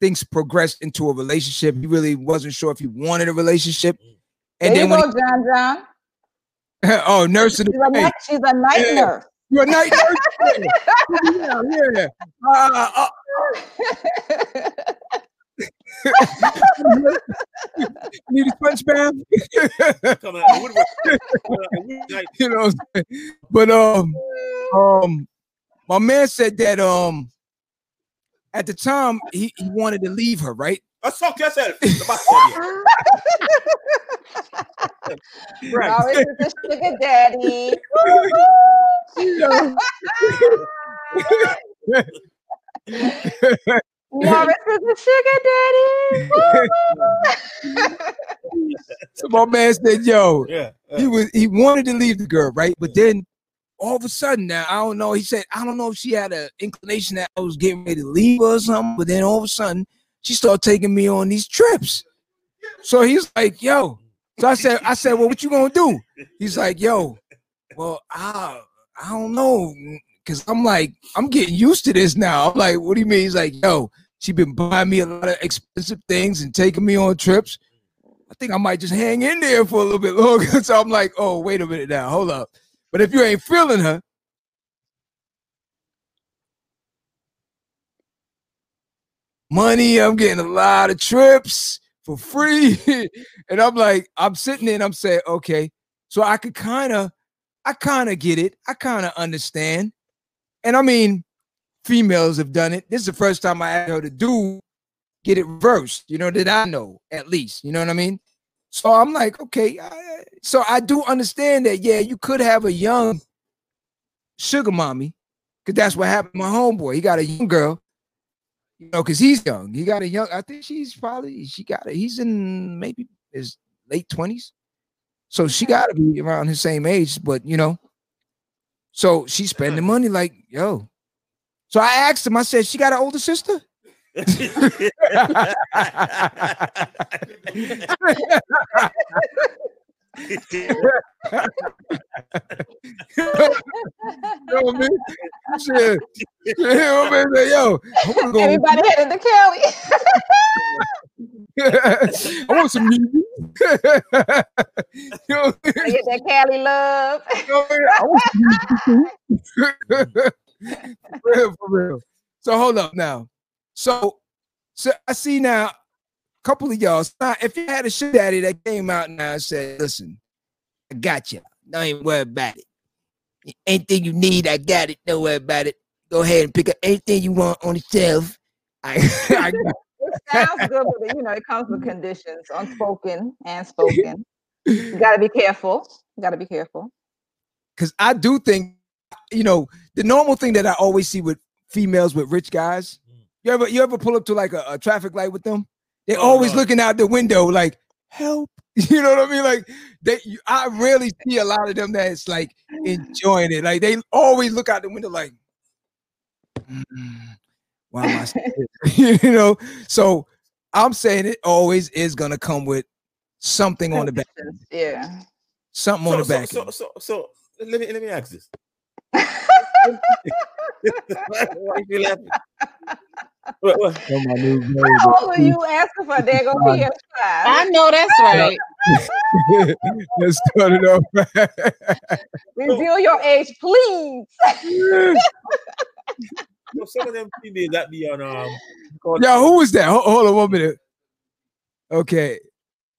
things progressed into a relationship. He really wasn't sure if he wanted a relationship. And there then you go, John. Oh, nurse in the bay. She's a night nurse. You're a night nurse. Yeah. Need a punch bath? But my man said that at the time he wanted to leave her, right? Let's talk yourself. Right. Always with the sugar daddy. Norris is a sugar daddy. So my man said, "Yo, he wanted to leave the girl, right? But then all of a sudden, now I don't know." He said, "I don't know if she had an inclination that I was getting ready to leave or something." But then all of a sudden, she started taking me on these trips. So he's like, "Yo." So I said, well, what you gonna do? He's like, yo, well, I don't know, cause I'm like, I'm getting used to this now. I'm like, what do you mean? He's like, yo, she been buying me a lot of expensive things and taking me on trips. I think I might just hang in there for a little bit longer. So I'm like, oh, wait a minute now, hold up. But if you ain't feeling her, money, I'm getting a lot of trips for free. And I'm like, I'm sitting there and I'm saying, okay, so I kind of get it. I kind of understand. And I mean, females have done it. This is the first time I heard a dude get it reversed, you know, that I know, at least, you know what I mean? So I'm like, okay. So I do understand that, yeah, you could have a young sugar mommy, because that's what happened to my homeboy. He got a young girl, you know, because he's young. He got a young, I think she's probably, he's in maybe his late 20s. So she got to be around his same age, but, you know, so she's spending money like, yo. So I asked him, I said, she got an older sister? Everybody headed to Cali. I want some music. Get that Cali love. I want some music. For real. So hold up now. So I see now a couple of y'all. If you had a sugar daddy that came out now and said, listen, I got you. Don't even worry about it. Anything you need, I got it. Don't worry about it. Go ahead and pick up anything you want on the shelf. I got it. Sounds good, but you know, it comes with conditions, unspoken and spoken. You got to be careful. Because I do think, you know, the normal thing that I always see with females with rich guys, you ever pull up to like a traffic light with them? They're always looking out the window like, help. You know what I mean? Like, I rarely see a lot of them that's like enjoying it. Like, they always look out the window like, why am I saying this? You know? So I'm saying it always is going to come with something on the back. Yeah. Something on the back. So let me ask this. Why you laughing? What? How old are you asking for? They're gonna be a five. I know that's right. Let's start it off. Reveal your age, please. Yo, some of them females that be on. Yo, who was that? Hold on 1 minute. Okay.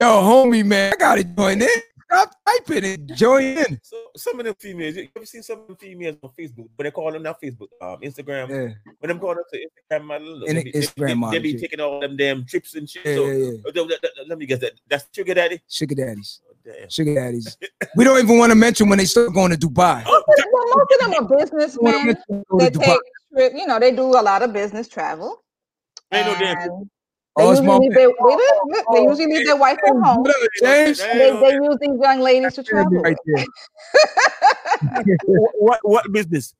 Yo, homie, man, I gotta join in. Stop typing and join in. So some of them females, you ever seen some of them females on Facebook, but they call them not Facebook, Instagram. Yeah. When them calling up to Instagram models, they be taking all them damn trips and shit. Yeah, so let me guess, that's sugar daddy. Sugar daddies. We don't even want to mention when they start going to Dubai. Well, most of them are businessmen. They take trip. You know, they do a lot of business travel. Ain't no damn. They usually leave their wife at home. They use these young ladies to travel. Right there. What business?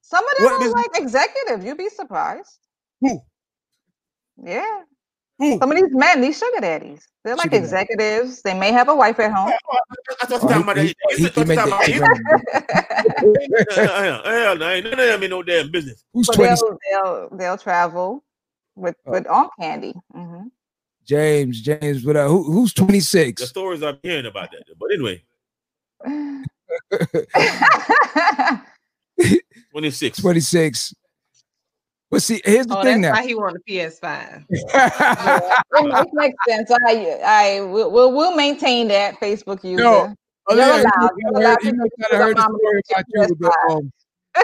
Some of them are business? Like executives. You'd be surprised. Who? Yeah. Who? Some of these men, these sugar daddies, they're like executives. They may have a wife at home. No damn business. They'll travel. With all candy. Mm-hmm. James, what? Who's 26? The stories I'm hearing about that, but anyway, 26. Well, see, here's the thing. That's now. Why he won the PS5. It makes sense. We'll maintain that Facebook user. No,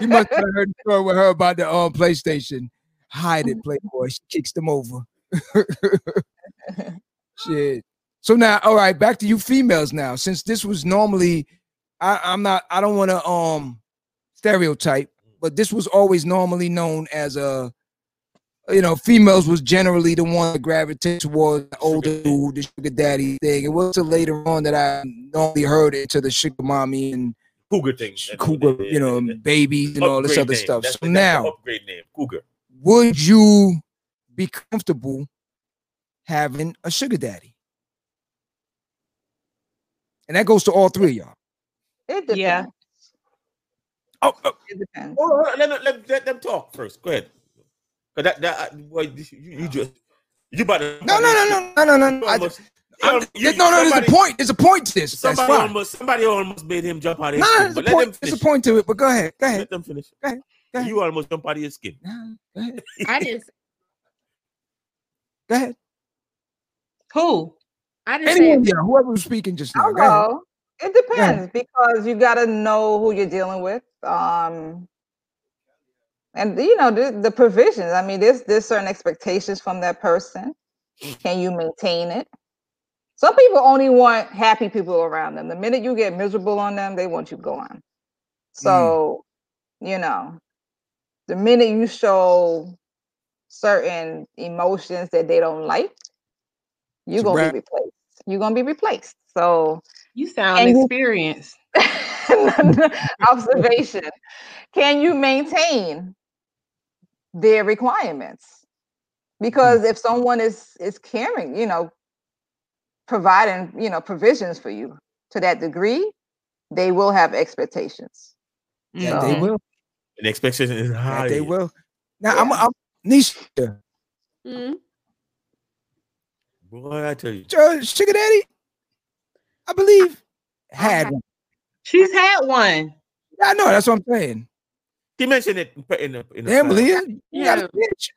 you must have heard the story with her about the PlayStation. Hide it, Playboy. She kicks them over. Shit. So now, all right, back to you females now. Since this was normally, I don't want to stereotype, but this was always normally known as a, you know, females was generally the one that gravitated towards the older dude, the sugar daddy thing. It wasn't later on that I normally heard it to the sugar mommy and cougar thing, cougar, you know, babies and all this other stuff. So now, upgrade name, cougar. Would you be comfortable having a sugar daddy? And that goes to all three of y'all. It depends. Yeah. Oh, it depends. Oh, let them talk first. Go ahead. You about to no. There's a point. There's a point to this. Somebody almost made him jump out of his skin. But let him finish. There's a point to it, but go ahead. Go ahead. Let them finish. Go ahead. Go ahead. You almost jump out of your skin. Go ahead. Go ahead. Who? Whoever was speaking just now. Go ahead. It depends because you got to know who you're dealing with. And you know the provisions. I mean, there's certain expectations from that person. Can you maintain it? Some people only want happy people around them. The minute you get miserable on them, they want you gone. So, you know, the minute you show certain emotions that they don't like, you're gonna be replaced. You're gonna be replaced. So you sound experienced. Observation. Can you maintain their requirements? Because if someone is caring, you know, providing, you know, provisions for you to that degree, they will have expectations. Yeah, so, they will. And expectation is high. Yeah, they will. Now I'm Nisha. Mm-hmm. Boy, I tell you, Sugar Daddy, I believe had one. She's had one. Yeah, I know. That's what I'm saying. He mentioned it in the damn, Leah. You got a bitch.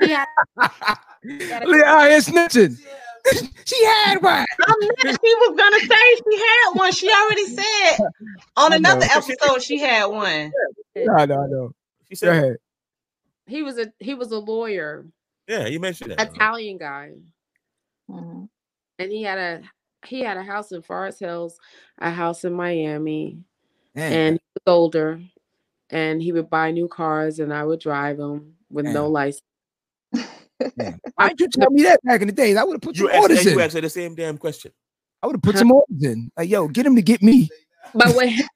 Yeah. Leah out here snitching. She had one. She was gonna say she had one. She already said on another episode she had one. No. She said, go ahead. He was a lawyer. Yeah, you mentioned that Italian guy, and he had a house in Forest Hills, a house in Miami, and he was older, and he would buy new cars, and I would drive him with no license. Man. Why'd you tell me that back in the days? I would have put some orders in. You asked the same damn question. I would have put some orders in. Like, yo, get him to get me. But with him,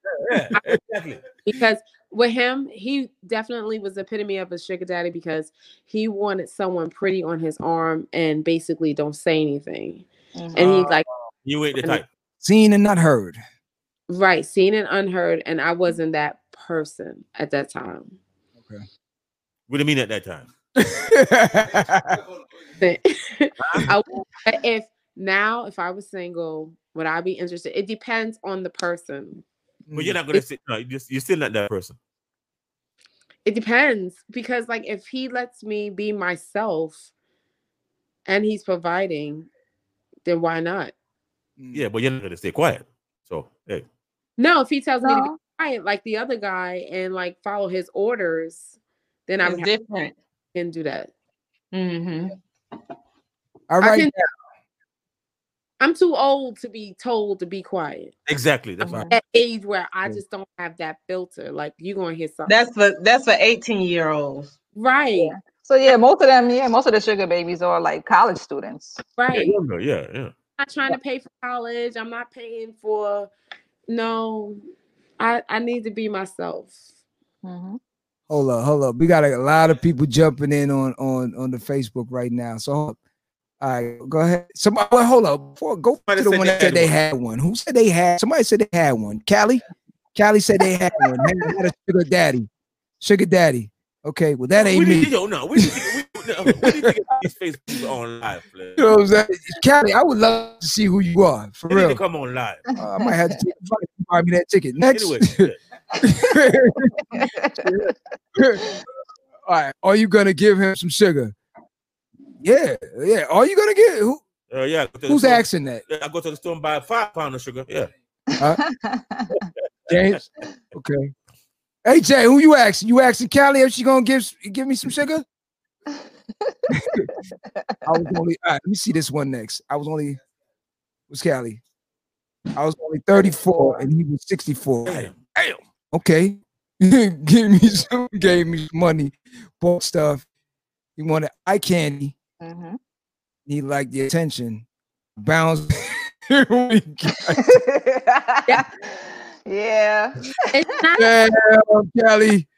because with him, he definitely was the epitome of a sugar daddy because he wanted someone pretty on his arm and basically don't say anything. And he's like, you ain't the type. Seen and not heard. Right, seen and unheard. And I wasn't that person at that time. Okay. What do you mean at that time? But if I was single, would I be interested? It depends on the person. But you're not gonna say no. You're still not that person. It depends because, like, if he lets me be myself, and he's providing, then why not? Yeah, but you're not gonna stay quiet. So hey. No, if he tells me to be quiet, like the other guy, and like follow his orders, then I'm different. Can do that. All right. I'm too old to be told to be quiet. Exactly. That's right. That age where I just don't have that filter. Like you're gonna hear something. That's for 18-year-olds. Right. Yeah. So most of the sugar babies are like college students. Right. Yeah. I'm not trying to pay for college. I'm not paying for. No, I need to be myself. Hold up. We got a lot of people jumping in on the Facebook right now. So, all right, go ahead. Somebody, well, hold up. Go to the one that said they had one. Who said they had? Somebody said they had one. Callie said they had one. They had a sugar daddy. Okay, well that ain't me. What do you think of these Facebook on live? You know what I'm saying? Callie, I would love to see who you are for real. Need to come on live. I might have to buy me that ticket next. Anyway, all right, are you gonna give him some sugar? Yeah. Are you gonna get who? Who's asking that? I go to the store and buy 5 pounds of sugar. Yeah. James. Okay. Hey Jay, who you asking? You asking Callie if she gonna give me some sugar? All right, let me see this one next. It was Callie. I was only 34 and he was 64. Damn. Okay. Gave me money, bought stuff. He wanted eye candy. He liked the attention. Bounce. Yeah. Damn, Callie.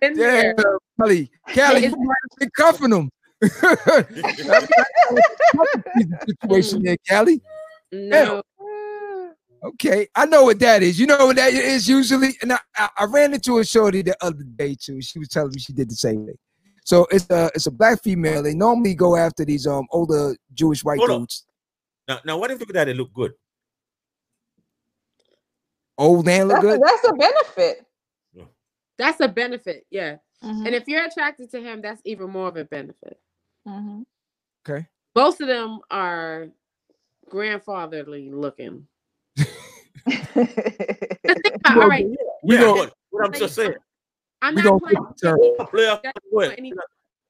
Damn, Callie. Callie, you might have been cuffing him. That's the situation there, Callie. No. Okay, I know what that is. You know what that is usually? And I ran into a shorty the other day, too. She was telling me she did the same thing. So it's a black female. They normally go after these older Jewish white dudes. Now, what if they do that? It look good. Old man look good? That's a benefit. Yeah. That's a benefit, yeah. Mm-hmm. And if you're attracted to him, that's even more of a benefit. Mm-hmm. Okay. Both of them are grandfatherly looking. All right. We don't. What I'm just saying. I'm not playing.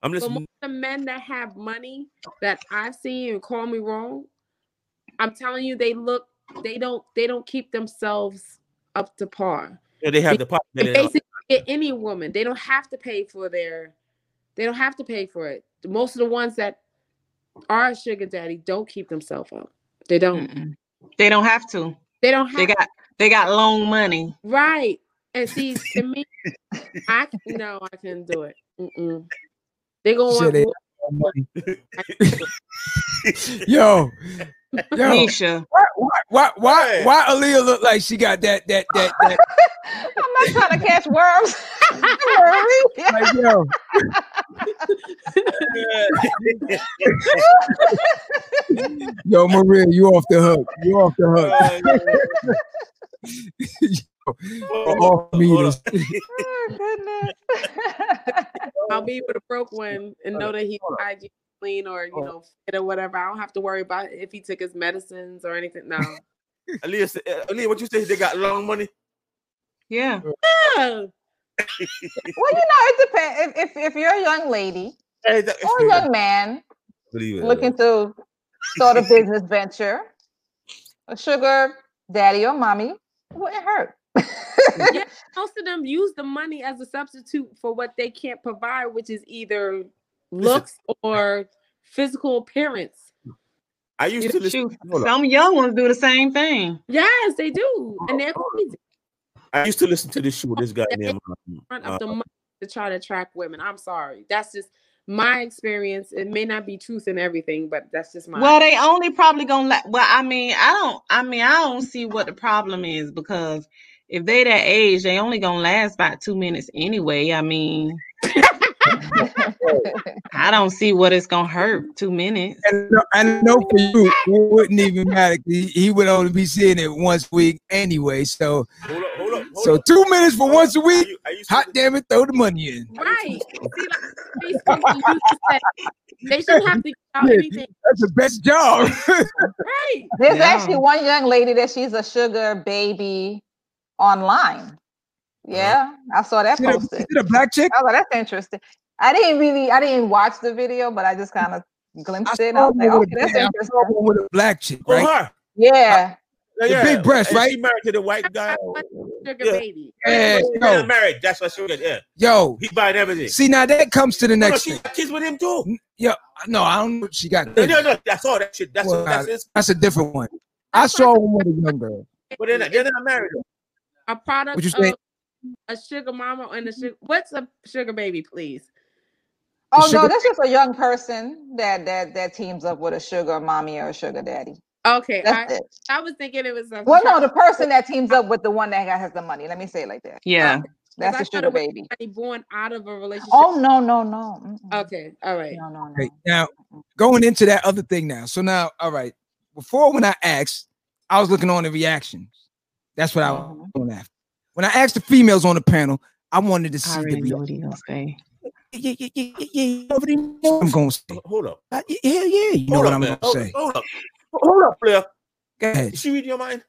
I'm listening. The men that have money that I've seen, and call me wrong, I'm telling you, they don't keep themselves up to par. Yeah, they have the power. Basically, any woman, they don't have to pay for their. They don't have to pay for it. Most of the ones that are sugar daddy don't keep themselves up. They don't. Mm-mm. They don't have to. They don't have. They got loan money, right? And see, to me, I couldn't do it. Mm-mm. They go on. Yo, Nisha, why Aaliyah look like she got that? I'm not trying to catch worms. Like, yo. Yo, Maria, you off the hook. You off the hook. Oh, goodness. I'll be with a broke one and know that he's hygiene clean or fit or whatever. I don't have to worry about if he took his medicines or anything. No. Aaliyah, what you say? They got long money. Yeah. Well, it depends. If you're a young lady or a young man looking to start a business venture, a sugar daddy or mommy wouldn't hurt. Yeah, most of them use the money as a substitute for what they can't provide, which is either looks or physical appearance. I used to listen. Some young ones do the same thing. Yes, they do, and they're crazy. I used to listen to this show. This guy named front of the money to try to attract women. I'm sorry, that's just my experience. It may not be truth in everything, but that's just my. Well, they only probably gonna. I don't see what the problem is, because if they that age, they only gonna last about 2 minutes anyway. I mean, I don't see what it's gonna hurt. 2 minutes. I know for you, it wouldn't even matter. He would only be seeing it once a week anyway. So. So 2 minutes for once a week, hot damn it, throw the money in. Right. See, like, Facebook, they shouldn't have to get out anything. That's the best job. Right. There's actually one young lady that she's a sugar baby online. Yeah, I saw that posted. Is it a black chick? Oh, that's interesting. I didn't watch the video, but I just kind of glimpsed it. And I was like, okay, that's interesting. With a black chick, right? Her. Yeah. Yeah. The big breast, right? She married to the white guy. Sugar baby. Yeah. Yeah. Married. That's what she was. Yeah. Yo. He buying everything. See, now that comes to the next thing. She got kids with him too. Yeah. No, I don't know if she got kids. No. That's all that shit. That's a different one. That's I saw one with a young girl. But they're not married. A product what you say? Of a sugar mama and a sugar. What's a sugar baby, please? Oh, no, that's just a young person that teams up with a sugar mommy or a sugar daddy. Okay, I was thinking it was the person that teams up with the one that has the money. Let me say it like that. Yeah, that's a sugar baby. Born out of a relationship. Oh no. Mm-mm. Okay, all right. No. Okay, now going into that other thing now. So now, all right. Before when I asked, I was looking on the reactions. That's what I was going after. When I asked the females on the panel, I wanted to see the yeah. I'm going to say. Hold up. Yeah. You know what I'm going to say. Hold up. Hold up, player. Go ahead. Did she read your mind?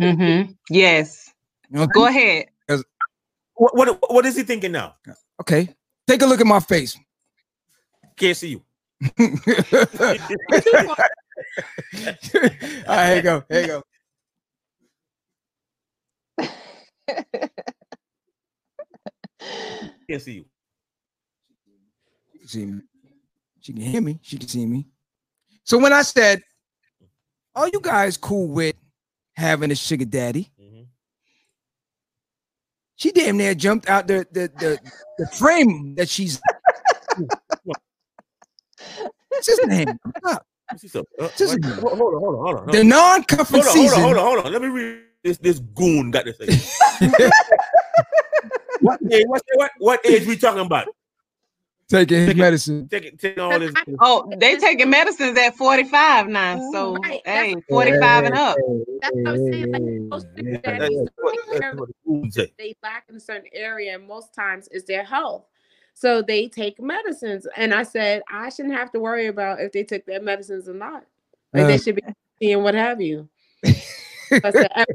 Mm-hmm. Yes. Go ahead. What is he thinking now? Okay. Take a look at my face. Can't see you. All right, here you go. Here you go. Can't see you. She can see me. She can hear me. She can see me. So when I said, are you guys cool with having a sugar daddy? Mm-hmm. She damn near jumped out the frame that she's. What's his name? Hold on. The non-conference season. Hold on. Let me read this. This goon got this thing. What age we talking about? Taking medicine. Taking all this. Oh, they taking medicines at 45 now. So, right. Hey, 45 and up. That's what I'm saying. Like, most people they lack in a certain area, and most times it's their health. So they take medicines. And I said, I shouldn't have to worry about if they took their medicines or not. Like, they should be seeing what have you. So I said, at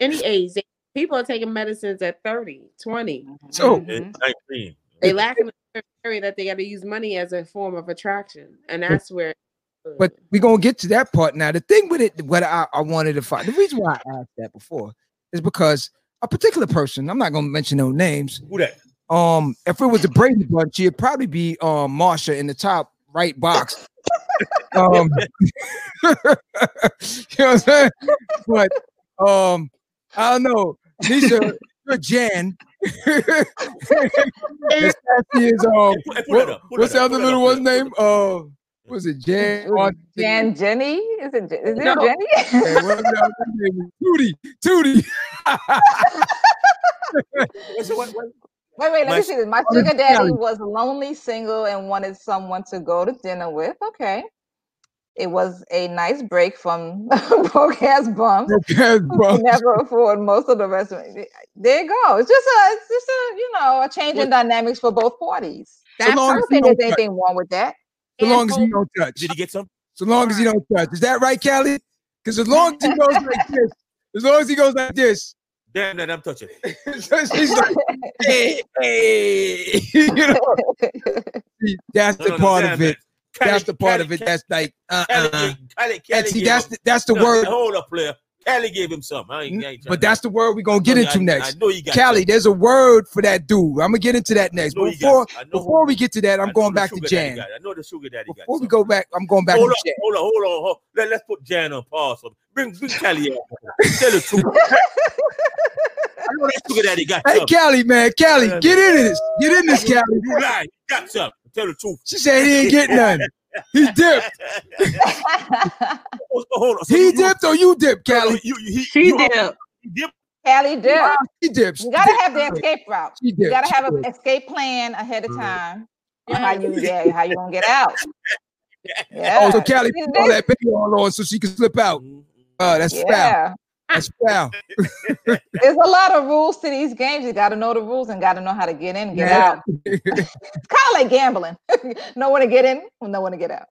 any age, people are taking medicines at 30, 20. So, they lack in area that they got to use money as a form of attraction, and that's where. But we're gonna get to that part now. The thing with it, what I wanted to find, the reason why I asked that before is because a particular person, I'm not gonna mention no names. Who that? If it was a Brady Bunch, it'd probably be Marsha in the top right box. You know what I'm saying? But I don't know, Nisha. Jan. What's the other little one's name? Was it Jan? Jan Jenny? Is it no. Jenny? Tootie. Wait, let me see this. My sugar daddy was lonely, single, and wanted someone to go to dinner with. Okay. It was a nice break from broke-ass bums. Never afford most of the rest of it. There you go. It's just a a change in dynamics for both parties. So long I don't think there's anything wrong with that. So long as you don't touch. Did he get some? So long as you don't touch. Is that right, Callie? Because as long as he goes like this, as long as he goes like this. Damn that I'm touching it. So she's like, hey. That's the part of it. That's the part of it that's like, that's the word. Hold up, player. Callie gave him something. I ain't but that's the word we're going to get into next. I know you got Callie, that. There's a word for that dude. I'm going to get into that next. Before we get to that, I'm going back to Jan. I know the sugar daddy got Before we go back, I'm going back to Jan. Hold on. Let's put Jan on pause. Bring Callie out. Tell the truth. I know that sugar daddy got something. Hey, Callie, man. Callie, get in this. Get in this, Callie. You lied. You got something. Tell the truth. She said he didn't get none. He dipped. Hold on. So he dipped or you dipped, Callie? She dipped. Callie dipped. Wow. She dipped. You gotta have the escape route. You gotta have an escape plan ahead of time. How you gonna get out? Yeah. Oh, so Callie put all that baby all on so she can slip out. That's foul. That's foul. There's a lot of rules to these games. You got to know the rules and got to know how to get in and get out. It's kind of like gambling. Know when to get in, know when to get out.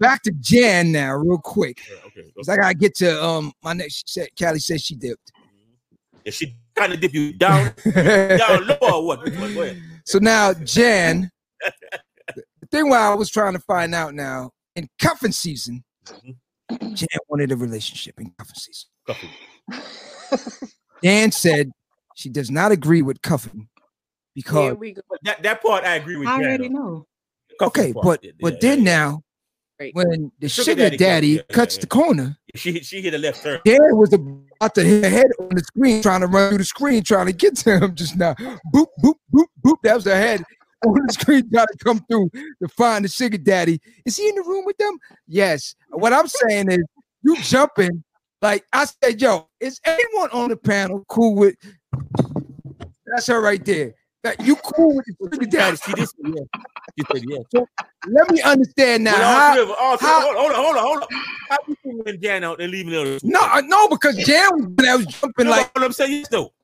Back to Jan now real quick. Okay. I got to get to my next. Callie said she dipped. Yeah, she kind of dipped you down. Down low or what? Go ahead. So now Jan, the thing why I was trying to find out now, in cuffing season, Jan wanted a relationship in cuffing. Jan said she does not agree with cuffing because that part I agree with. I already know. Okay, but then when the sugar daddy cuts the corner, she hit a left turn. Jan was about to hit her head on the screen, trying to run through the screen, trying to get to him just now. Boop, boop, boop, boop. That was her head on the screen, got to come through to find the sugar daddy. Is he in the room with them? Yes. What I'm saying is, you jumping like I said. Yo, is anyone on the panel cool with? That's her right there. That you cool with the sugar daddy? See this? Yeah. So let me understand now. Hold on. How you pulling Jan out and leaving her? No, because Jan was jumping like. What I'm saying is though,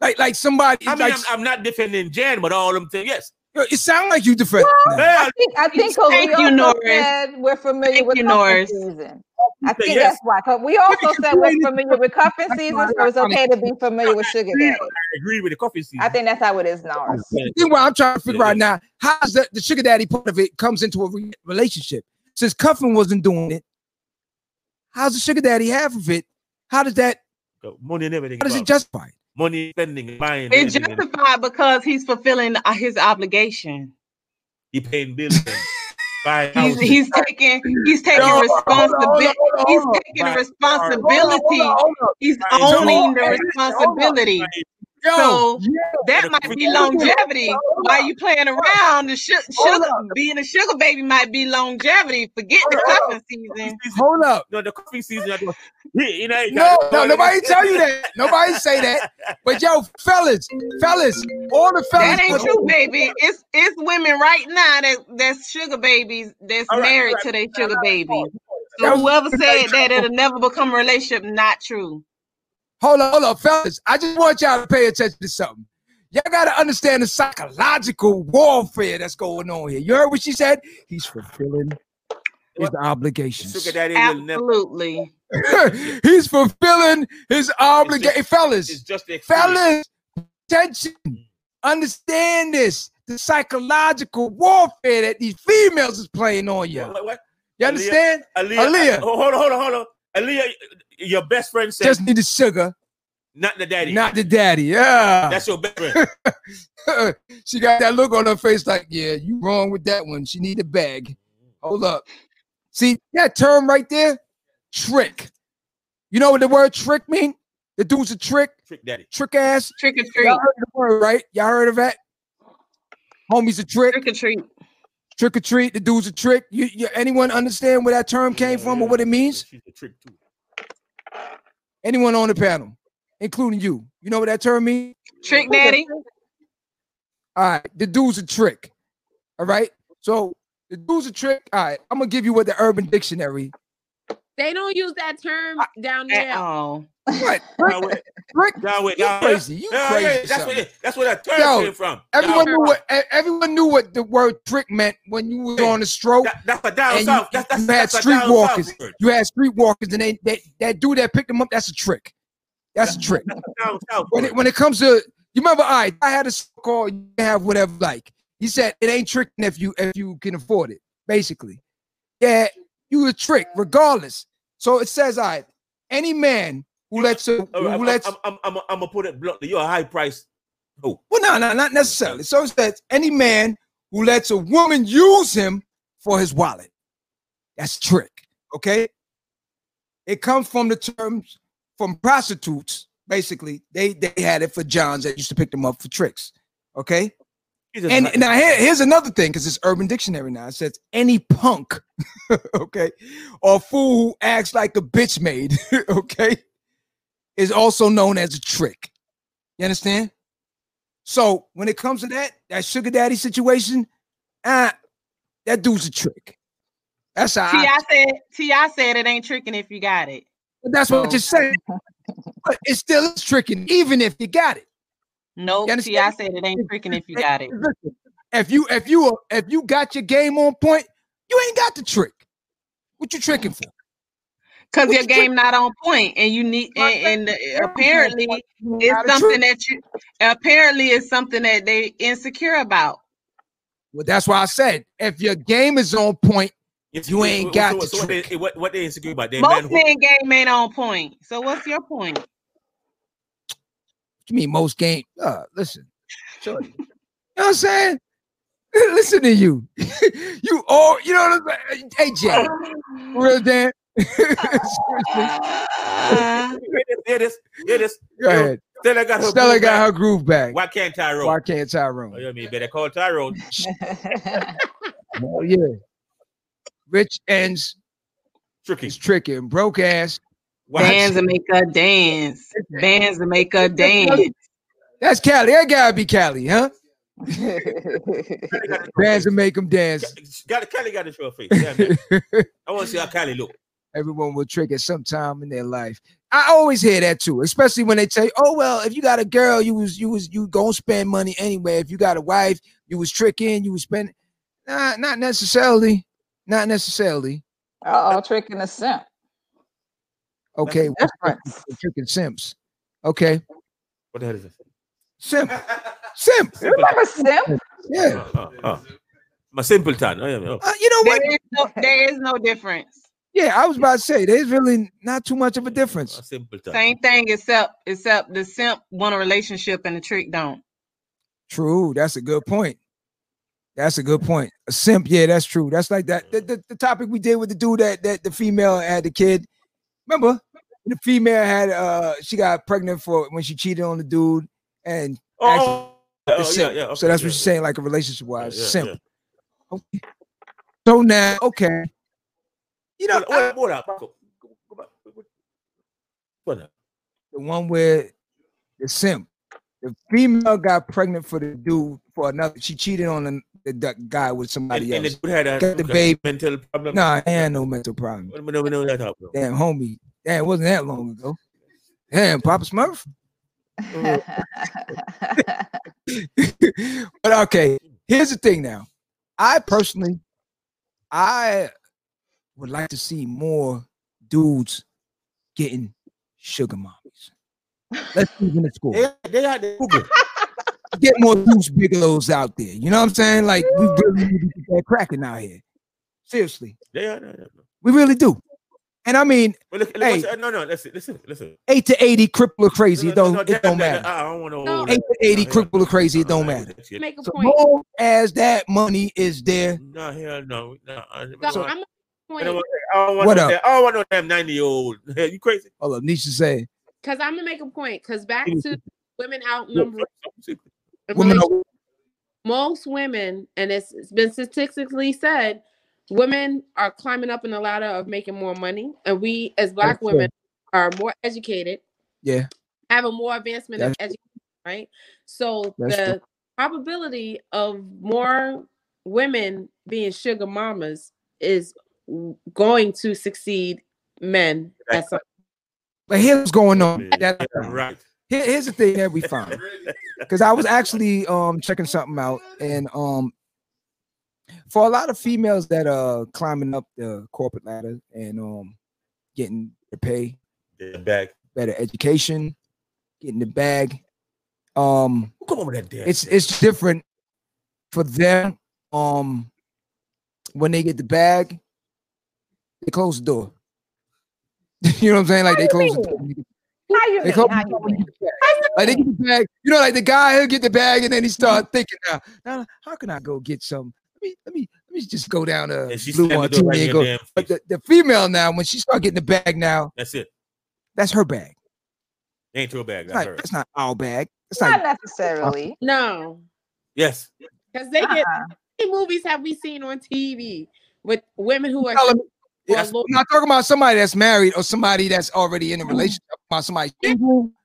like somebody. I mean, I'm not defending Jan, but all them things. Yes. It sounds like you defend. Well, I think Leo said we're familiar with cuffing season. I think that's why. We also said we're familiar with cuffing season, so it's okay to be familiar with sugar daddy. I agree with the cuffing season. I think that's how it is, Norris. The thing what I'm trying to figure out now, how is the sugar daddy part of it comes into a relationship? Since cuffing wasn't doing it, how's the sugar daddy half of it? How does that? Money and everything. How does it justify it? Money spending, buying. It's justified because he's fulfilling his obligation. He paying bills. He's taking responsibility. He's taking responsibility. He's owning the responsibility. So that might be longevity. While you playing around, the sugar, being a sugar baby might be longevity. Forget the cuffing season. Hold up. No, the cuffing season. No, nobody tell you that. Nobody say that. But yo, fellas, all the fellas. That ain't true, baby. It's women right now that's sugar babies that's married to their sugar baby. So whoever said that it'll never become a relationship, not true. Hold on, fellas. I just want y'all to pay attention to something. Y'all got to understand the psychological warfare that's going on here. You heard what she said? He's fulfilling his obligations. Absolutely. He's fulfilling his obligation. Fellas, it's just fellas, attention. Understand this. The psychological warfare that these females is playing on you. What? You understand? Aaliyah. Hold on. Aaliyah, your best friend said just need the sugar, not the daddy. Not the daddy. Yeah, that's your best friend. She got that look on her face like, yeah, you wrong with that one. She need a bag. Hold up. See that term right there? Trick. You know what the word trick mean? The dude's a trick. Trick daddy. Trick ass. Trick or treat. Y'all heard the word, right? Y'all heard of that? Homie's a trick. Trick or treat. Trick or treat. The dude's a trick. You anyone understand where that term came from or what it means? She's a trick too. Anyone on the panel, including you. You know what that term means? Trick daddy. All right. The dude's a trick. All right. So the dude's a trick. All right. I'm going to give you what the Urban Dictionary. They don't use that term down there. Oh. What? Rick, you crazy. You crazy. That's where that term came from. Everyone knew what the word trick meant when you was on the stroke. That's a down south. You had streetwalkers. You had streetwalkers, and they that dude that picked them up, that's a trick. That's a trick. When it comes to, you remember, I had a call, you have whatever, like. He said, it ain't tricking if you can afford it, basically. Yeah, you a trick, regardless. So it says, any man who lets you, I'm gonna put it bluntly. You're a high price. Oh, well, no, not necessarily. So it says any man who lets a woman use him for his wallet. That's trick. Okay. It comes from the terms from prostitutes. Basically, they had it for Johns that used to pick them up for tricks. Okay. And now here's another thing, because it's Urban Dictionary now. It says any punk, okay, or fool who acts like a bitch maid, okay, is also known as a trick. You understand? So when it comes to that sugar daddy situation, that dude's a trick. That's how T.I. said it ain't tricking if you got it. But that's what you're saying. But it still is tricking, even if you got it. No, nope, T.I. said it ain't freaking if you got it. If you got your game on point, you ain't got the trick. What you tricking for? Because your game not on point, and you need and apparently it's something that you they insecure about. Well, that's why I said if your game is on point, you ain't got the trick. What they insecure about? Most men game ain't on point. So what's your point? You mean most game? Listen, sure. You know what I'm saying? Listen to you. You know what I'm saying? Hey, Jay. Real Dan. It is. Go ahead. Stella got her groove back. Why can't Tyrone? Oh, you know what I mean? Better call Tyrone. Oh, yeah. Rich ends. Tricky. Broke ass. Bands and make her dance. That's Cali. That gotta be Cali, huh? Bands and make them dance. Cali got to show her face. Yeah, I want to see how Cali look. Everyone will trick at some time in their life. I always hear that too, especially when they say, "Oh well, if you got a girl, you gonna spend money anyway. If you got a wife, you was tricking. You was spending." Nah, not necessarily. Not necessarily. Tricking a simp. Okay, what's chicken simps? Okay, what the hell is this? Simp. You remember simp? Yeah. My simpleton. You know what? There is no difference. Yeah, I was about to say there's really not too much of a difference. Same thing, except the simp want a relationship and the trick don't. True. That's a good point. A simp. Yeah, that's true. That's like that. The topic we did with the dude that the female had the kid. Remember, the female had she got pregnant for when she cheated on the dude, and yeah, okay, so that's what you're saying, like a relationship wise, simple. Yeah. Okay. So now, okay, you know what up? What up? The one where the simp, the female got pregnant for the dude for another. She cheated on the guy with somebody else. And the dude had a baby. Mental problem. Nah, I had no mental problem. Damn, homie. Damn, it wasn't that long ago. Damn, Papa Smurf. But okay, here's the thing now. I personally, I would like to see more dudes getting sugar mommies. Let's leave in the school. They got the get more dudes bigelows out there. You know what I'm saying? Like, we really need to get that cracking out here. Seriously. We really do. And I mean, hey, listen. 8 to 80, cripple or crazy, it don't matter. I don't want to 8 to 80, cripple or crazy, it don't matter. Make a so point. Long as that money is there. No, hell no. I don't want no damn 90-year-old. Hell, you crazy? Hold up, Nisha said. Because I'm going to make a point. Because back to women outnumber. Most women, and it's been statistically said, women are climbing up in the ladder of making more money, and we as Black women are more educated. Yeah, have a more advancement of education, right? So the probability of more women being sugar mamas is going to succeed men. But here's what's going on. Right. Here's the thing that we found, because I was actually checking something out, and for a lot of females that are climbing up the corporate ladder and getting their pay, better education, getting the bag, come over that damn. It's different for them. When they get the bag, they close the door. You know what I'm saying? Like, they close the door. Like, they get the bag. You know, like the guy, he'll get the bag and then he start thinking, now how can I go get some? Let me just go down blue one, two, right go. But the female now, when she start getting the bag now, that's it. That's her bag. It ain't your bag. That's not our bag. It's not necessarily. No. Yes. Because they get. How many movies have we seen on TV with women who are? I'm not talking about somebody that's married or somebody that's already in a relationship. I'm talking about somebody.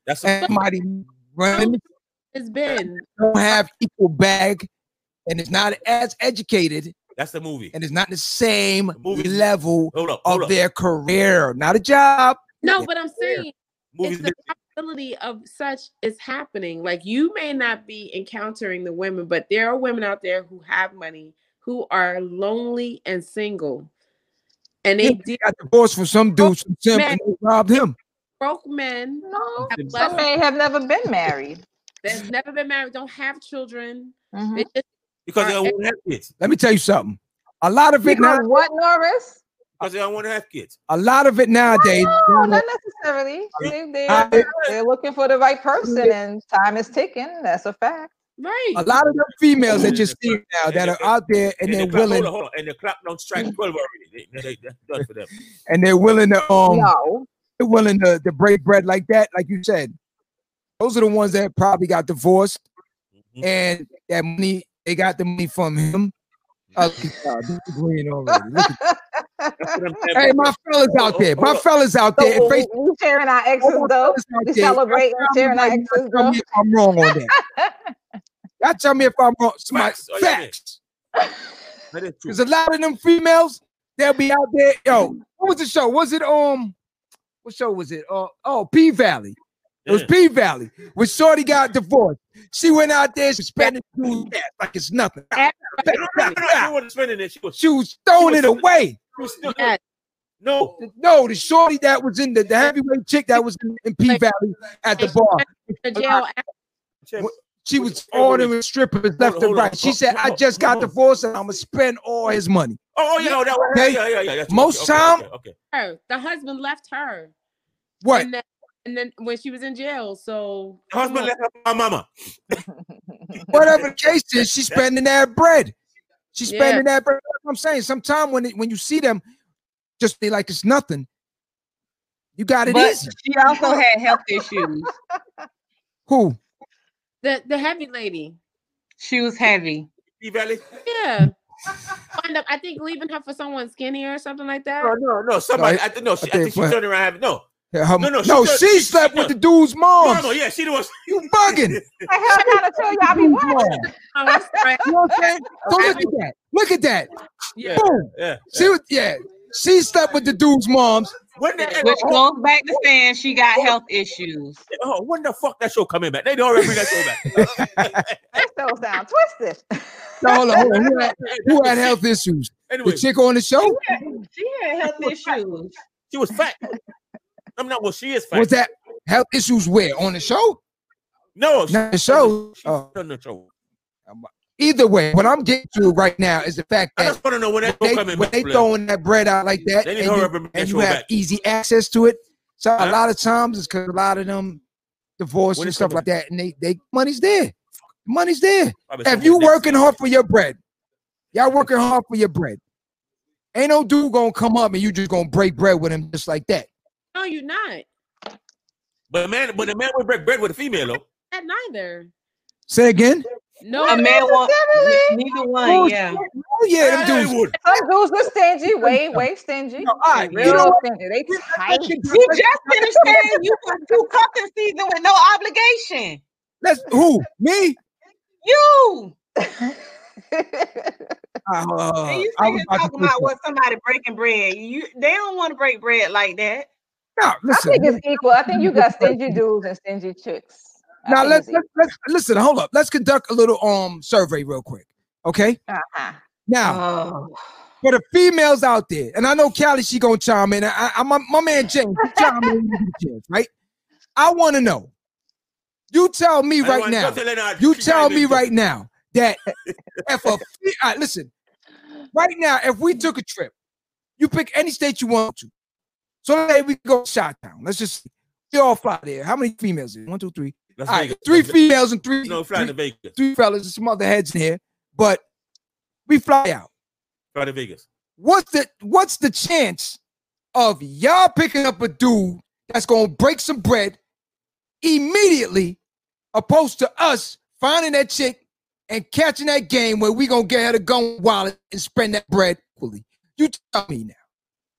That's somebody running. It's been. Don't have equal bag. And it's not as educated. That's the movie. And it's not the same level of their career. Not a job. No, but I'm saying it's the possibility of such is happening. Like, you may not be encountering the women, but there are women out there who have money, who are lonely and single. And they got divorced from some dude, some simp, and they robbed him. Broke men. No, some may have never been married. They've never been married. Don't have children. Mm-hmm. They just because they don't want to have kids. Let me tell you something. A lot of it now. What, Norris? Because they don't want to have kids. A lot of it nowadays. No, not necessarily. They're looking for the right person, and time is ticking. That's a fact. Right. A lot of the females that you see now that are out there and they're willing. Hold on. And the clock don't strike 12 already. That's done for them. And they're willing to they're willing to break bread like that, like you said. Those are the ones that probably got divorced, and that money. They got the money from him. Hey, my fellas out there. My fellas out there. So we sharing our exes, though. We celebrating sharing our exes, though. I'm wrong on that. Y'all tell me if I'm wrong. Facts. Because a lot of them females, they'll be out there. Yo, what was the show? Was it, what show was it? P-Valley. It was P-Valley. When Shorty got divorced, she went out there, she spent it like it's nothing. She wasn't spending it. She was throwing it away. No, the Shorty that was in the heavyweight chick that was in P-Valley at the bar. She was ordering strippers left and right. She said, I just got divorced and I'm going to spend all his money. Yeah. Most time. The husband left her. What? And then when she was in jail, so husband left my mama. Whatever the case is, she's spending that bread. She's spending that bread. That's what I'm saying. Sometimes when you see them, just be like it's nothing. You got it easy. She also had health issues. Who? The heavy lady. She was heavy. P-Valley? Yeah. Wind up, I think, leaving her for someone skinnier or something like that. No, no, no. Somebody, no, I think she turned around. No. Yeah, she slept with the dude's mom. No, no, yeah, she was. You bugging. I hell kind of tell y'all be what? Oh, right. You know what I'm saying? So look at that. Look at that. Yeah. Boom. Yeah. She was, yeah. She slept with the dude's moms. When the, which goes back to saying she got health issues. Oh, when the fuck that show coming back? They don't ever bring that show back. That show sound twisted. No, hold on, hold on. Who had health issues? Anyway, the chick on the show? She had health issues. She was fat. I'm not. Well, she is fat. Was that health issues where? On the show? No. Not the show. On the show. Either way, what I'm getting to right now is the fact that I just want to know when they throwing that bread out like that, they and you have easy access to it. So a lot of times it's because a lot of them divorce and stuff like that, and they money's there. Money's there. If you working hard for your bread, y'all working hard for your bread. Ain't no dude gonna come up and you just gonna break bread with him just like that. No, you're not. But a man would break bread with a female though. That neither. Say again. No, a man won't. Neither one. Oh, yeah. Oh yeah, them dudes. Some dudes are stingy, way stingy. No, all right, you know, stingy. They tight. You just finished saying you can do cuffing season with no obligation. Let's who? Me? You. You talking about what somebody breaking bread? They don't want to break bread like that. No, listen. I think it's equal. I think you got stingy dudes and stingy chicks. Now let's listen. Hold up. Let's conduct a little survey real quick, okay? Now, for the females out there, and I know Callie, she gonna chime in. My man James, chime in, right? I want to know. You tell me right now. You tell me right now that if listen, right now, if we took a trip, you pick any state you want to. So today we go to Chi-Town. Let's just we all fly there. How many females? 1, 2, 3. All right, 3 females and 3 fellas and some other heads in here, but we fly out. Fly to Vegas. What's the chance of y'all picking up a dude that's gonna break some bread immediately, opposed to us finding that chick and catching that game where we gonna get her to go wallet and spend that bread equally? You tell me now.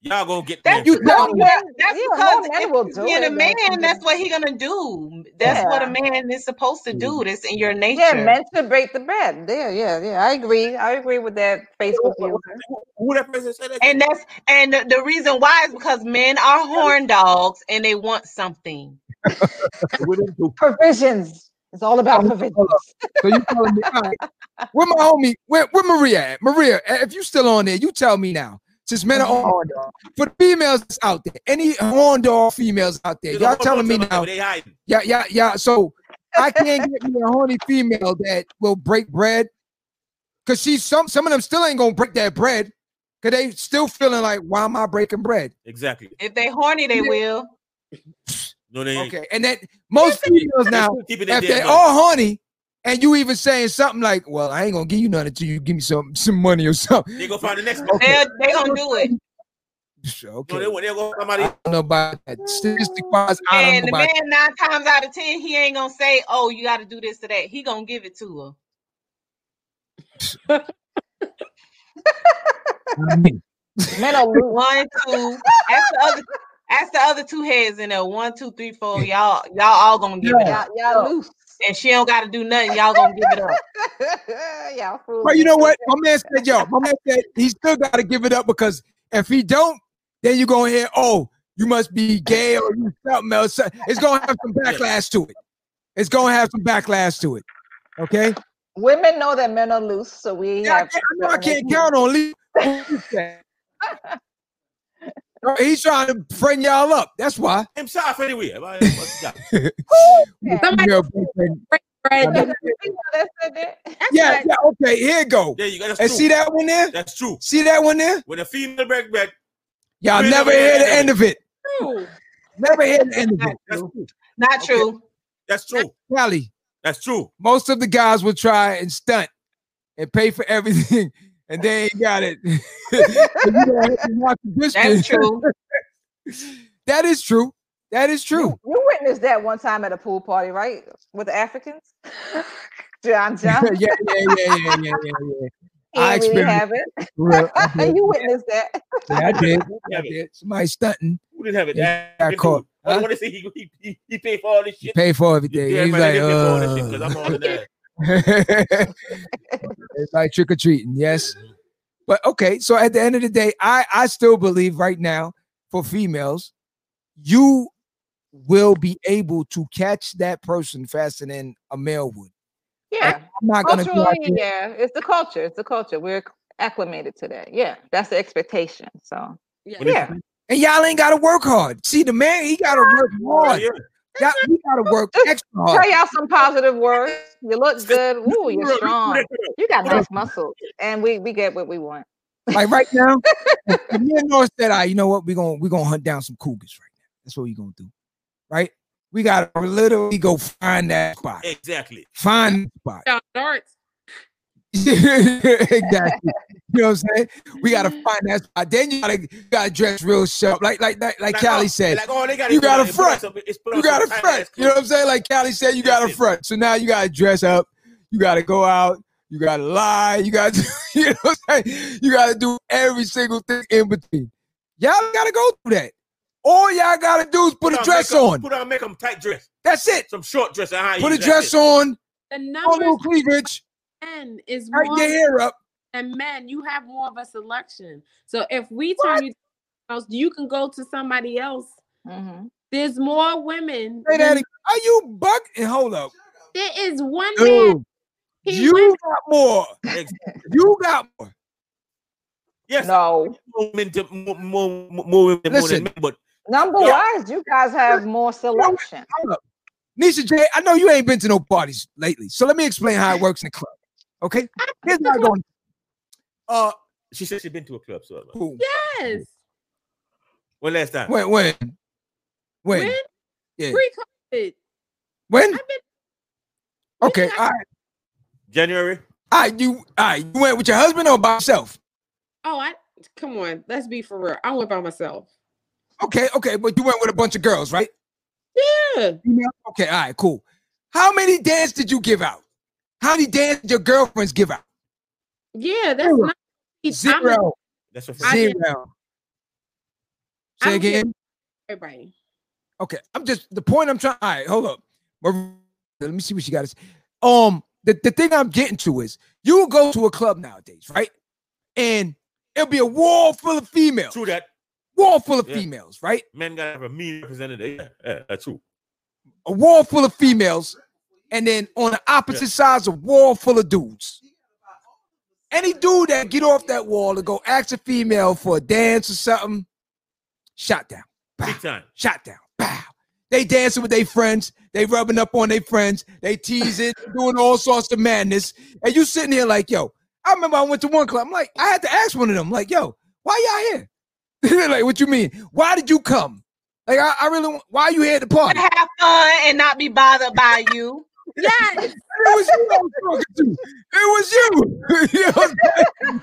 Y'all gonna get that. That's because if a man, that's what he gonna do. That's what a man is supposed to do. That's in your nature. Yeah, meant to break the bread. Yeah. I agree. I agree with that Facebook user. Who that person said that? And the reason why is because men are horn dogs and they want something. Provisions. It's all about provisions. So you telling me, all right, where my homie? Where Maria at? Maria, if you still on there, you tell me now. Since men are on, for the females out there, any horn dog females out there, y'all telling me now, yeah. So I can't get me a horny female that will break bread, cause she's some of them still ain't gonna break that bread, cause they still feeling like, why am I breaking bread? Exactly. If they horny, they will. No, they ain't. Okay, and that most females now, if they all horny. And you even saying something like, well, I ain't going to give you nothing until you give me some money or something. They're going to find the next one. Okay. They're going to do it. Okay. No, they're going to somebody. I don't know about that. Statistic-wise, and the man, 9 times out of 10, he ain't going to say, oh, you got to do this or that. He going to give it to her. Men are 1, 2. That's the other 2 heads in there. 1, 2, 3, 4. Y'all all going to give it up. Y'all loose. And she don't got to do nothing. Y'all gonna give it up. Yeah, but you know what? My man said he still got to give it up, because if he don't, then you gonna hear, oh, you must be gay or you something else. It's gonna have some backlash to it. It's gonna have some backlash to it. Okay. Women know that men are loose, so we have. I can't count on Lee. He's trying to friend y'all up. That's why. I'm sorry for anyway. Yeah, okay, here it go. There you go. And see that one there? That's true. See that one there? When a female break bread. Y'all never hear the end of it. True. Never hear the end of it. That's true. Not true. Okay. That's true. Cali. That's true. Most of the guys will try and stunt and pay for everything. And they ain't got it. That's true. That is true. That is true. You witnessed that one time at a pool party, right? With the Africans? John John. Yeah. I experienced it. You witnessed that. Yeah, I did. Somebody stunting. Who didn't have it? Yeah, I caught. I want to see he paid for all this shit. He paid for everything. Yeah, he's like, it's like trick or treating. Yes. But okay, so at the end of the day, I still believe right now for females, you will be able to catch that person faster than a male would. Yeah, I'm not gonna it's the culture. It's the culture. We're acclimated to that. Yeah, that's the expectation. So yeah. And y'all ain't gotta work hard. See, the man, he gotta work hard. Y'all, we gotta work extra hard. Tell y'all some positive words. You look good. Ooh, you're strong. You got nice muscles, and we get what we want. Like right now, me and Norris said, "You know what? We're gonna hunt down some cougars right now. That's what we're gonna do, right? We gotta literally go find that spot. Exactly. Find the spot. Darts. Exactly. You know what I'm saying? We gotta find that spot. Then you gotta dress real sharp, like Callie said. Like, you gotta front. You gotta front. You know what I'm saying? Like Callie said, you gotta front. So now you gotta dress up. You gotta go out. You gotta lie. You gotta do, you know what I'm saying? You gotta do every single thing in between. Y'all gotta go through that. All y'all gotta do is put a dress on. Put on make them tight dress. That's it. Some short dress. Put a dress on. The number cleavage. Men is more, your hair up. And men, you have more of a selection. So if we turn you else, you can go to somebody else. Mm-hmm. There's more women. Say that again. Are you bugging? Hold up. There is one man. You got more. You got more. Yes. No. More women. Listen, more than men, but number-wise, you guys have more selection. Hold up. Nisha J, I know you ain't been to no parties lately, so let me explain how it works in the club. Okay, here's not going. She said she's been to a club, so who? Yes. When last time? When? Yeah. Pre-COVID. When? Okay, all right. January. You went with your husband or by yourself? Oh, come on. Let's be for real. I went by myself. Okay, but you went with a bunch of girls, right? Yeah. Okay, all right, cool. How many dances did you give out? How many dances did your girlfriends give out? Yeah, that's not zero. That's a zero. Say again. Everybody. Okay, I'm just the point I'm trying. All right, hold up. Let me see what she got. The thing I'm getting to is you go to a club nowadays, right? And it'll be a wall full of females. True that. Wall full of females, right? Men gotta have a mean representative. Yeah, that's true. A wall full of females, and then on the opposite sides, a wall full of dudes. Any dude that get off that wall to go ask a female for a dance or something, shot down. Bow. Big time. Shot down. Bow. They dancing with their friends. They rubbing up on their friends. They teasing, doing all sorts of madness. And you sitting here like, yo, I remember I went to one club. I'm like, I had to ask one of them, like, yo, why y'all here? Like, what you mean? Why did you come? Like, I really. Why are you here at the party? Have fun and not be bothered by you. Yes, it was you. You know what I'm saying?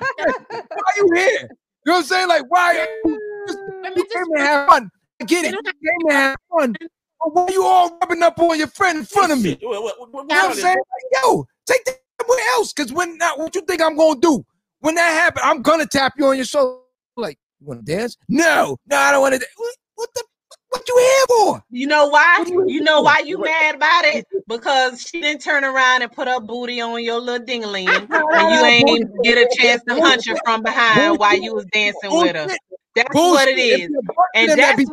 Why are you here? You know what I'm saying? Like, why? You came to have fun. I get it. You came to have fun. But why are you all rubbing up on your friend in front of me? You know what I'm saying? Like, yo, take that somewhere else. Because what you think I'm gonna do when that happens? I'm gonna tap you on your shoulder, like. You want to dance? No, I don't want to. What you here for? You know why? You know why you mad about it? Because she didn't turn around and put her booty on your little dingling, and you ain't get a chance to hunt her from behind while you was dancing with her. That's what it is, and that's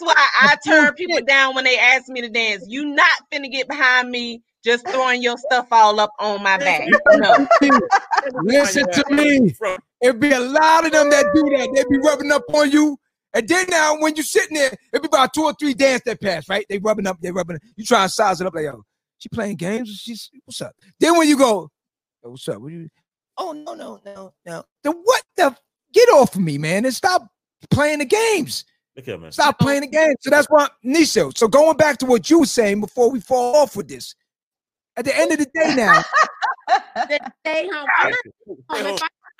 why I turn people down when they ask me to dance. You not finna get behind me just throwing your stuff all up on my back. No. Listen to me. It'd be a lot of them that do that. They'd be rubbing up on you. And then now when you're sitting there, it'd be about 2 or 3 dances that pass, right? They rubbing up. You try and size it up like, yo, she playing games? She's what's up? Then when you go, oh, what's up? What you? Oh, no. Then what the? Get off of me, man, and stop playing the games. Look here, man. Stop playing the games. So that's why, Nisha, so going back to what you were saying before we fall off with this, at the end of the day now. Stay home.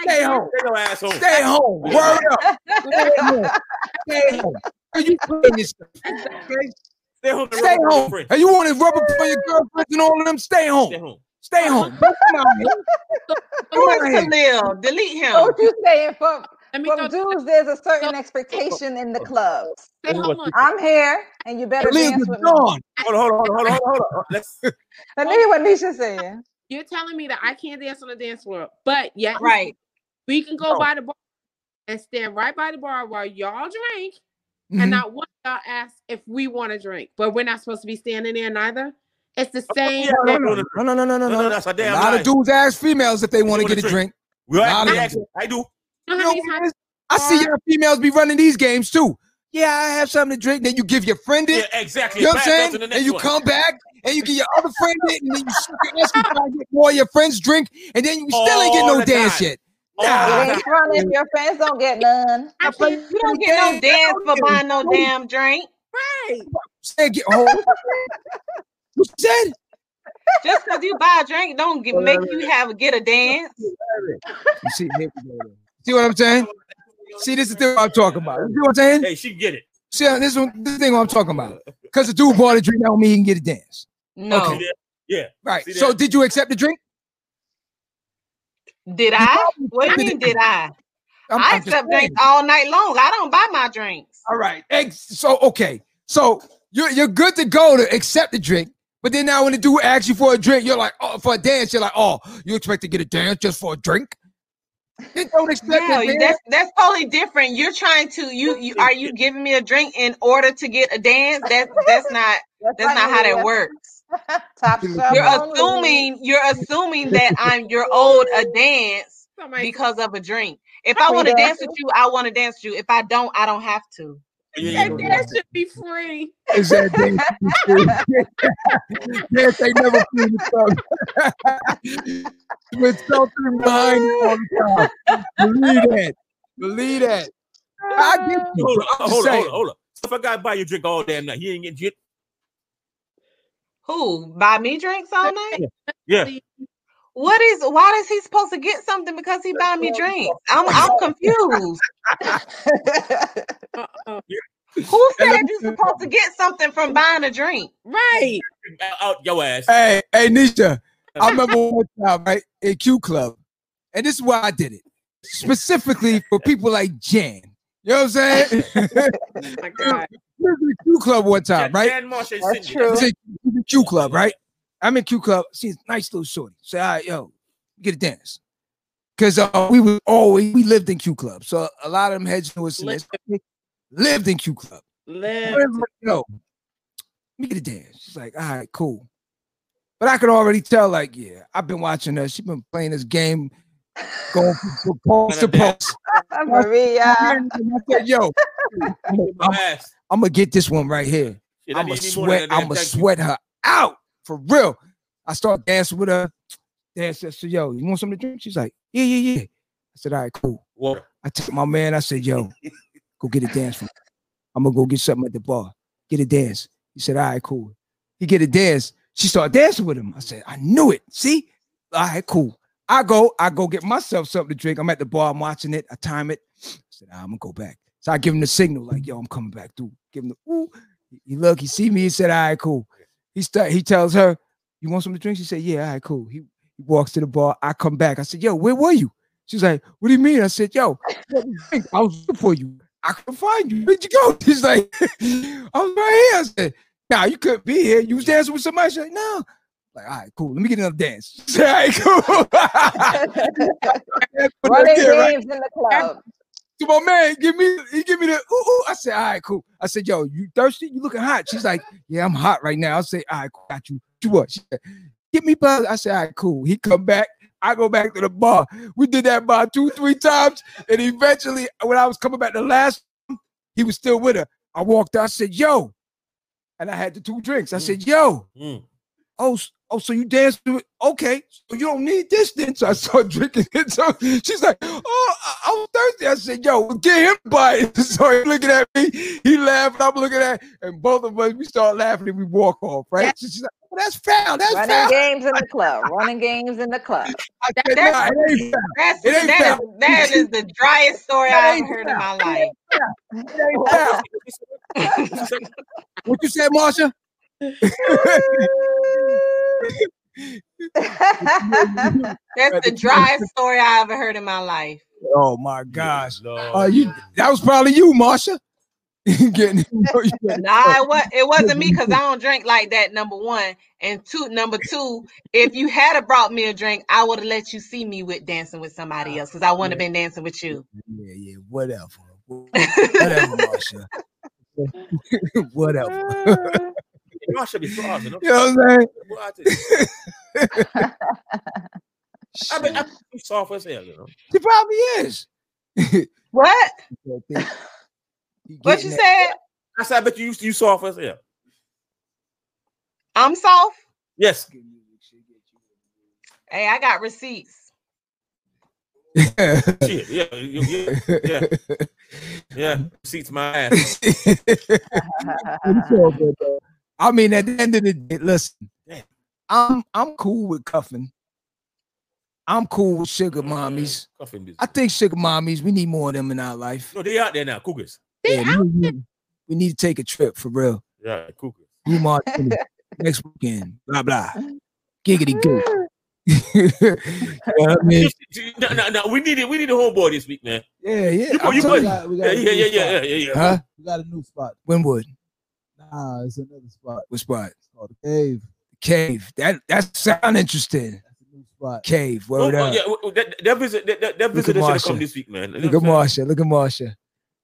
Stay home. Word up. Stay home. Stay home. Are you playing this stuff? Stay home. Stay home. And you want to rub up on your girlfriends and all of them? Stay home. Stay home. Stay home. Delete him. What you saying from dudes? There's a certain expectation in the clubs. I'm here, and you better dance with me. Hold on. Let's hear what Nisha's saying. You're telling me that I can't dance on the dance floor, but yet we can go by the bar and stand right by the bar while y'all drink, and not one of y'all asks if we want to drink, but we're not supposed to be standing there neither. It's the same. No. That's a damn lot of dudes ask females if they want to get a drink. I do. I see y'all females be running these games too. Yeah, I have something to drink. Then you give your friend it. Yeah, exactly. You know what I'm saying? And you come back and you get your other friend it, and then you suck your ass and try to get more of your friends drink, and then you still ain't get no dance yet. Running, your friends don't get none. You don't get no dance for buying no damn drink. Right. Say get home. You said just because you buy a drink don't make you get a dance. You see, here we go. See what I'm saying? See, this is the thing I'm talking about. You see what I'm saying? Hey, she get it. See, this thing I'm talking about. Because the dude bought a drink, that don't mean he can get a dance. No. Okay. Yeah. Right. So did you accept the drink? Did I? What do you mean did I? I accept drinks all night long. I don't buy my drinks. All right. So, okay. So you're good to go to accept the drink. But then now when the dude asks you for a drink, you're like, oh, for a dance, you're like, oh, you expect to get a dance just for a drink? They don't expect that's totally different. You're trying to you giving me a drink in order to get a dance? That's not how that works. Top you're assuming that you're owed a dance because of a drink. If I want to dance with you, I want to dance with you. If I don't, I don't have to. That dance should be free. Is that dance free? Yes, they never free themselves. With something behind all the time. Believe that. I get you. Hold up. So if I gotta buy you a drink all damn night, he ain't getting shit. Who? Buy me drinks all night? Yeah. Why is he supposed to get something because he buy me drinks? I'm confused. Who said you're supposed to get something from buying a drink? Right. Out your ass. Hey, Nisha. I remember one time, right, in Q Club, and this is why I did it specifically for people like Jan. You know what I'm saying? My God. We were in Q Club one time, right? Jan Marsha is in Q Club, right? I'm in Q Club. She's a nice little shorty. Say, all right, yo, get a dance. Because we lived in Q Club. So a lot of them heads knew us. Lived in Q Club. Yo, let me get a dance. She's like, all right, cool. But I could already tell, like, yeah, I've been watching her. She's been playing this game, going from post to post. Maria. I said, yo, I'm going to get this one right here. Yeah, I'm going to sweat her out. For real. I start dancing with her. Dance. I said, yo, you want something to drink? She's like, yeah. I said, all right, cool. What? I took my man. I said, yo, go get a dance from her. I'm going to go get something at the bar. Get a dance. He said, all right, cool. He get a dance. She started dancing with him. I said, I knew it. See? All right, cool. I go get myself something to drink. I'm at the bar. I'm watching it. I time it. I said, I'm going to go back. So I give him the signal like, yo, I'm coming back, dude. Give him the ooh. He see me. He said, all right, cool. He tells her, you want something to drink? She said, yeah, all right, cool. He walks to the bar. I come back. I said, yo, where were you? She's like, what do you mean? I said, yo, I was looking for you. I couldn't find you. Where'd you go? She's like, I was right here. I said, nah, you couldn't be here. You was dancing with somebody. She's like, no. I'm like, all right, cool. Let me get another dance. She's like, all right, cool. Running games in the club. So my man, he give me the ooh. I said, all right, cool. I said, yo, you thirsty? You looking hot? She's like, yeah, I'm hot right now. I say, all right, cool. Got you. You what? She said, get me buzz. I said, all right, cool. He come back. I go back to the bar. We did that bar 2-3 times, and eventually, when I was coming back the last time, he was still with her. I walked out. I said, yo. And I had the two drinks. I said, yo, oh, so you danced to it? Okay, so you don't need this then. So I started drinking it. So she's like, oh, I was thirsty. I said, yo, get him by it. So he looking at me. He laughing. I'm looking at him. And both of us, we start laughing and we walk off, right? So she's like, oh, that's foul. That's running foul. Running games in the club. That is the driest story I've heard in my life. What you said, Marsha? That's the driest story I ever heard in my life. Oh my gosh! That was probably you, Marsha. It wasn't me because I don't drink like that. Number one, and two. Number two, if you had have brought me a drink, I would have let you see me with dancing with somebody else because I wouldn't have been dancing with you. Yeah, yeah, whatever, whatever, Marsha, whatever. Y'all should be frozen. You know what I'm saying? I'm soft as hell, you know. She probably is. What? What you said? I said, I bet you soft as hell. I'm soft? Yes. Hey, I got receipts. Yeah, yeah. Yeah, receipts my ass. I mean, at the end of the day, listen, I'm cool with cuffing. I'm cool with sugar mommies. I think sugar mommies, we need more of them in our life. No, they out there now, cougars. We need to take a trip for real. Yeah, cougars. We march next weekend. Blah blah. Giggity goo. You know I mean? No, we need a homeboy this week, man. Yeah, yeah. We got Huh? We got a new spot. Wynwood. Nah, it's another spot. What spot? It's called the Cave. Cave. That sound interesting. Spot. Cave, word up. Yeah, that visitor should have come this week, man. Look at Marsha. Look at Marsha.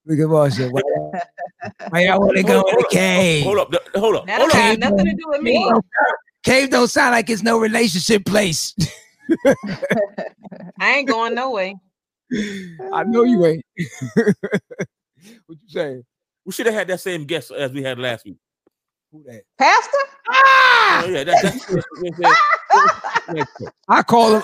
Look at Marsha. Why y'all want to go to the Cave? Hold up. That don't have nothing to do with me. Cave don't sound like it's no relationship place. I ain't going no way. I know you ain't. What you saying? We should have had that same guest as we had last week. Who that? Pastor? Ah! Oh, yeah, that's I call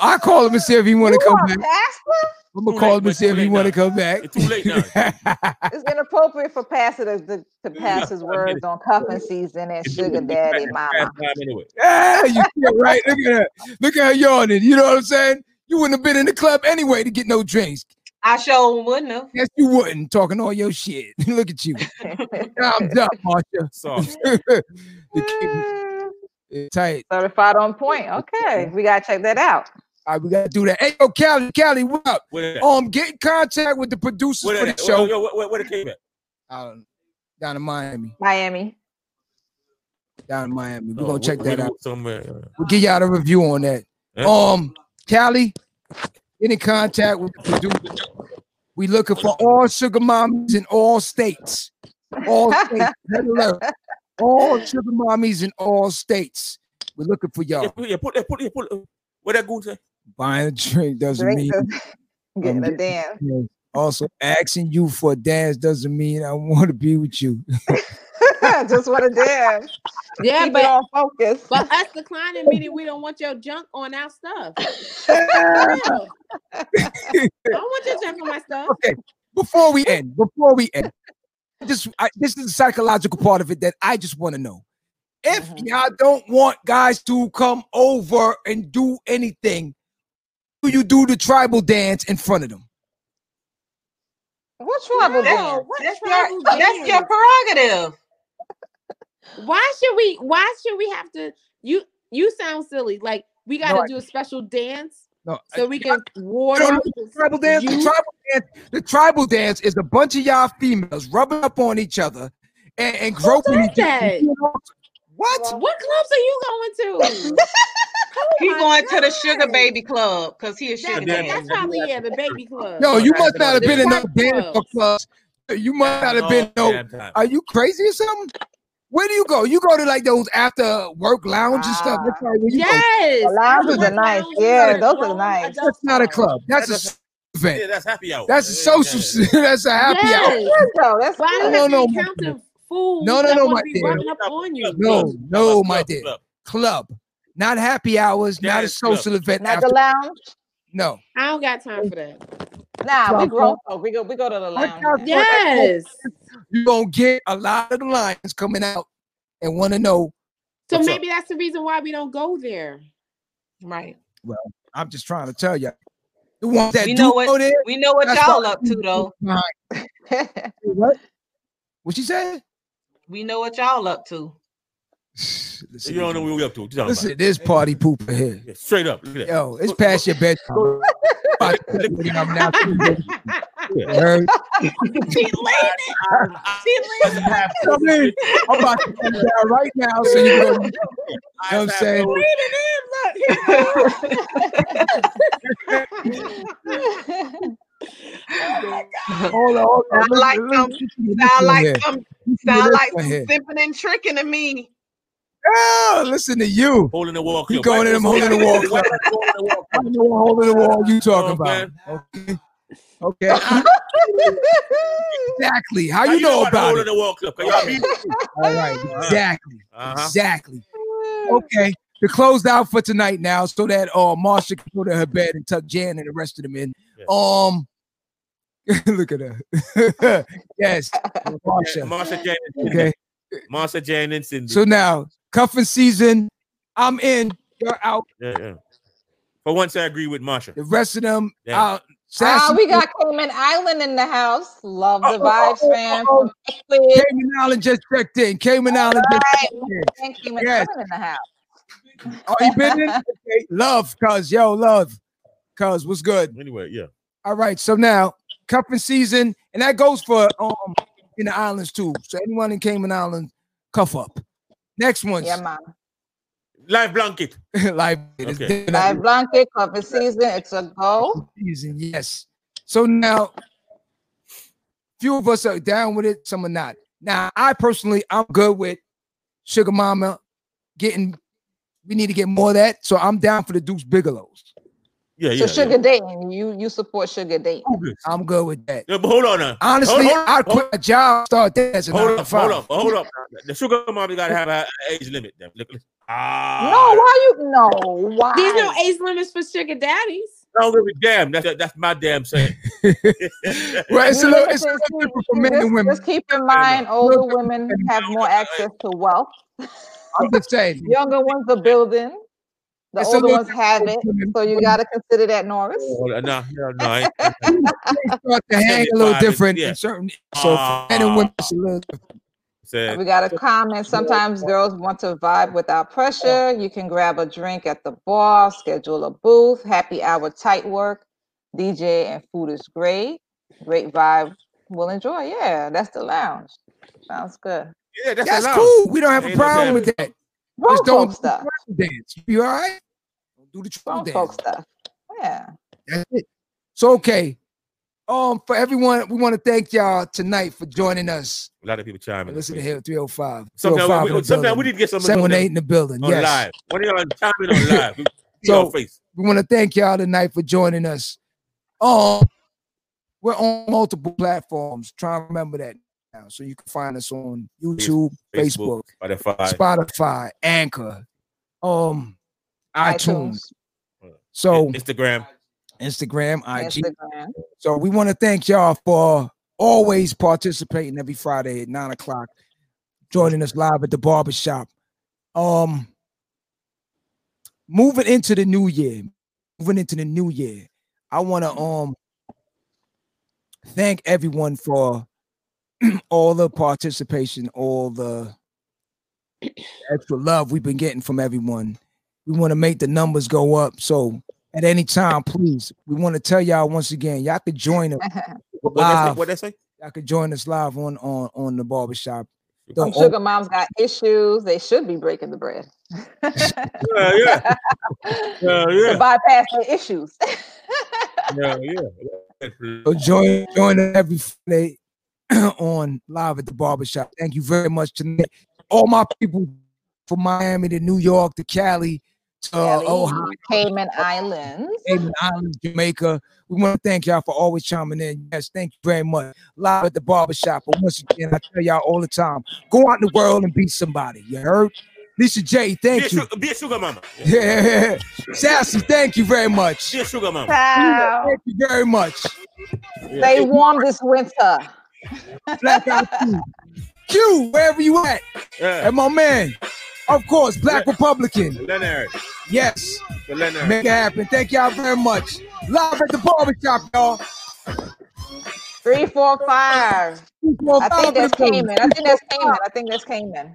him and see if he want to come back. Pastor? I'm gonna call him and see if he want to come back. It's too late now. It's inappropriate for Pastor to pass his words on cuffing season and sugar daddy mama. Anyway. Yeah, you feel right. Look at her. Look at her yawning. You know what I'm saying? You wouldn't have been in the club anyway to get no drinks. I sure wouldn't have. Yes, you wouldn't. Talking all your shit. Look at you. I'm done, Marsha. It's tight. Certified on point. Okay. We got to check that out. All right, we got to do that. Hey, yo, Callie, what up? Get in contact with the producers for the show. Where it came at? Down in Miami. We're going to check that out. We'll give y'all a review on that. Yeah. Callie, get in contact with the producer. We looking for all sugar mommies in all states. All states. All sugar mommies in all states. We're looking for y'all. Yeah, put what that goon say? Buying a drink doesn't mean getting a dance. Also, asking you for a dance doesn't mean I want to be with you. Just want to dance. Yeah, keep it on focus. But us declining meaning we don't want your junk on our stuff. I don't want your junk on my stuff. Okay, before we end, this is the psychological part of it that I just want to know. If y'all don't want guys to come over and do anything, do you do the tribal dance in front of them? What tribal dance? That's your prerogative. Why should we have to? You sound silly. Like we got to do a special dance so we can ward off the tribal dance. The tribal dance is a bunch of y'all females rubbing up on each other and groping each other. What clubs are you going to? He's going to the Sugar Baby Club because he is sugar. That's probably the baby club. No, you must not have been in no dance clubs. You must not have been no. Are you crazy or something? Where do you go? You go to like those after work lounges and stuff. That's like yes, lounges are nice. Yeah, those are nice. That's not a club. That's a event. Yeah, that's happy hour. That's a social. That's a happy hour. That's no, my dear. No, my dear. Club, not happy hours. Not a social event. Not the lounge. No, I don't got time for that. Nah, we grow. We go to the lounge. Yes. You're going to get a lot of the lions coming out and want to know. So maybe that's the reason why we don't go there. Right. Well, I'm just trying to tell you. The ones that we know what y'all up to, though. What? What she said? We know what y'all up to. Listen, you don't know what we up to. Listen, this party pooper here. Yeah, straight up. Look at that. Yo, it's past your bedtime. I'm about to come down right now, so you know what I'm saying. Hold on. Sound like simping and tricking to me. Oh, listen to you. Holding the wall. You going in them holding the wall. Holding the wall. You talking about? Okay. Exactly. How you know about it? Holding the wall clip. All right. Exactly. Exactly. Okay. We're closed out for tonight now, so that Marsha can go to her bed and tuck Jan and the rest of them in. Yes. Look at her. Yes. Marsha Jan. Okay. Marsha Jan and Cindy. So now, cuffing season. I'm in. You're out. Yeah. But once I agree with Marsha. The rest of them out. We got Cayman Island in the house. Love the vibes, fam. Cayman Island just checked in. Cayman Island in the house. Oh, you been in? Okay. Love, cuz, what's good? Anyway, yeah. All right, so now, cuffing season, and that goes for in the islands too. So anyone in Cayman Island, cuff up. Next one. Yeah, mama. Live blanket. Live blanket, cuffing season. It's a go. Season, yes. So now, few of us are down with it, some are not. Now, I personally, I'm good with Sugar Mama we need to get more of that. So I'm down for the Deuce Bigelow's. Yeah. So sugar dating, you support sugar dating. I'm good with that. Yeah, but hold on now. Honestly, I'd quit my job, start dancing. Hold up. The sugar mommy gotta have an age limit. Then. Why? There's no age limits for sugar daddies. No, damn. That's my damn saying. Right, it's a little different for men and women. Just keep in mind, older women have more access to wealth. I'm just saying. Younger ones are building. The older ones have it, so you got to consider that, Norris. No. Start to hang a little different in certain. So men and women should look. We got a comment. Sometimes girls want to vibe without pressure. You can grab a drink at the bar, schedule a booth, happy hour, tight work, DJ, and food is great. Great vibe. We'll enjoy. Yeah, that's the lounge. Sounds good. Yeah, that's cool. We don't have a problem with that. Just don't stuff. Dance. You all right? Don't do the troll dance. Stuff. Yeah. That's it. So okay. For everyone, we want to thank y'all tonight for joining us. A lot of people chiming. Listen to Hill 305. Sometimes we need to get some 718 in the building. On live. One of y'all chiming on live. So we want to thank y'all tonight for joining us. We're on multiple platforms. Try to remember that. So you can find us on YouTube, Facebook, Spotify, Anchor, iTunes. So Instagram, IG. So we want to thank y'all for always participating every Friday at 9 o'clock, joining us live at the barbershop. Moving into the new year, I want to thank everyone for all the participation, all the extra love we've been getting from everyone. We want to make the numbers go up. So at any time, please, we want to tell y'all once again, y'all could join us. What they say? Y'all could join us live on the barbershop. Some sugar moms got issues. They should be breaking the bread. To bypass the issues. So join us every Friday on Live at the Barbershop. Thank you very much to all my people from Miami to New York to Cali to Ohio, Cayman Islands, Jamaica. We want to thank y'all for always chiming in. Yes, thank you very much. Live at the Barbershop. But once again, I tell y'all all the time, go out in the world and beat somebody. You heard? Nisha J, thank you. Be a sugar mama. Yeah. Sassy, thank you very much. Be a sugar mama. Wow. Thank you very much. Stay warm this winter. Blackout Q, wherever you at, and my man, of course, Black Republican, Leonard. Yes, Leonard. Make it happen. Thank y'all very much. Live at the barbershop, y'all. 345. I think that's Cayman. I think that's Cayman.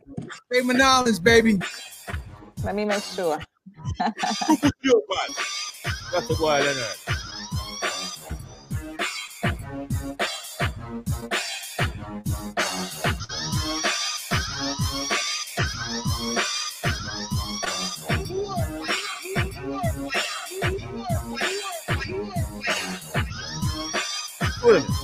Cayman Islands, baby. Let me make sure. That's the word, isn't it? Good.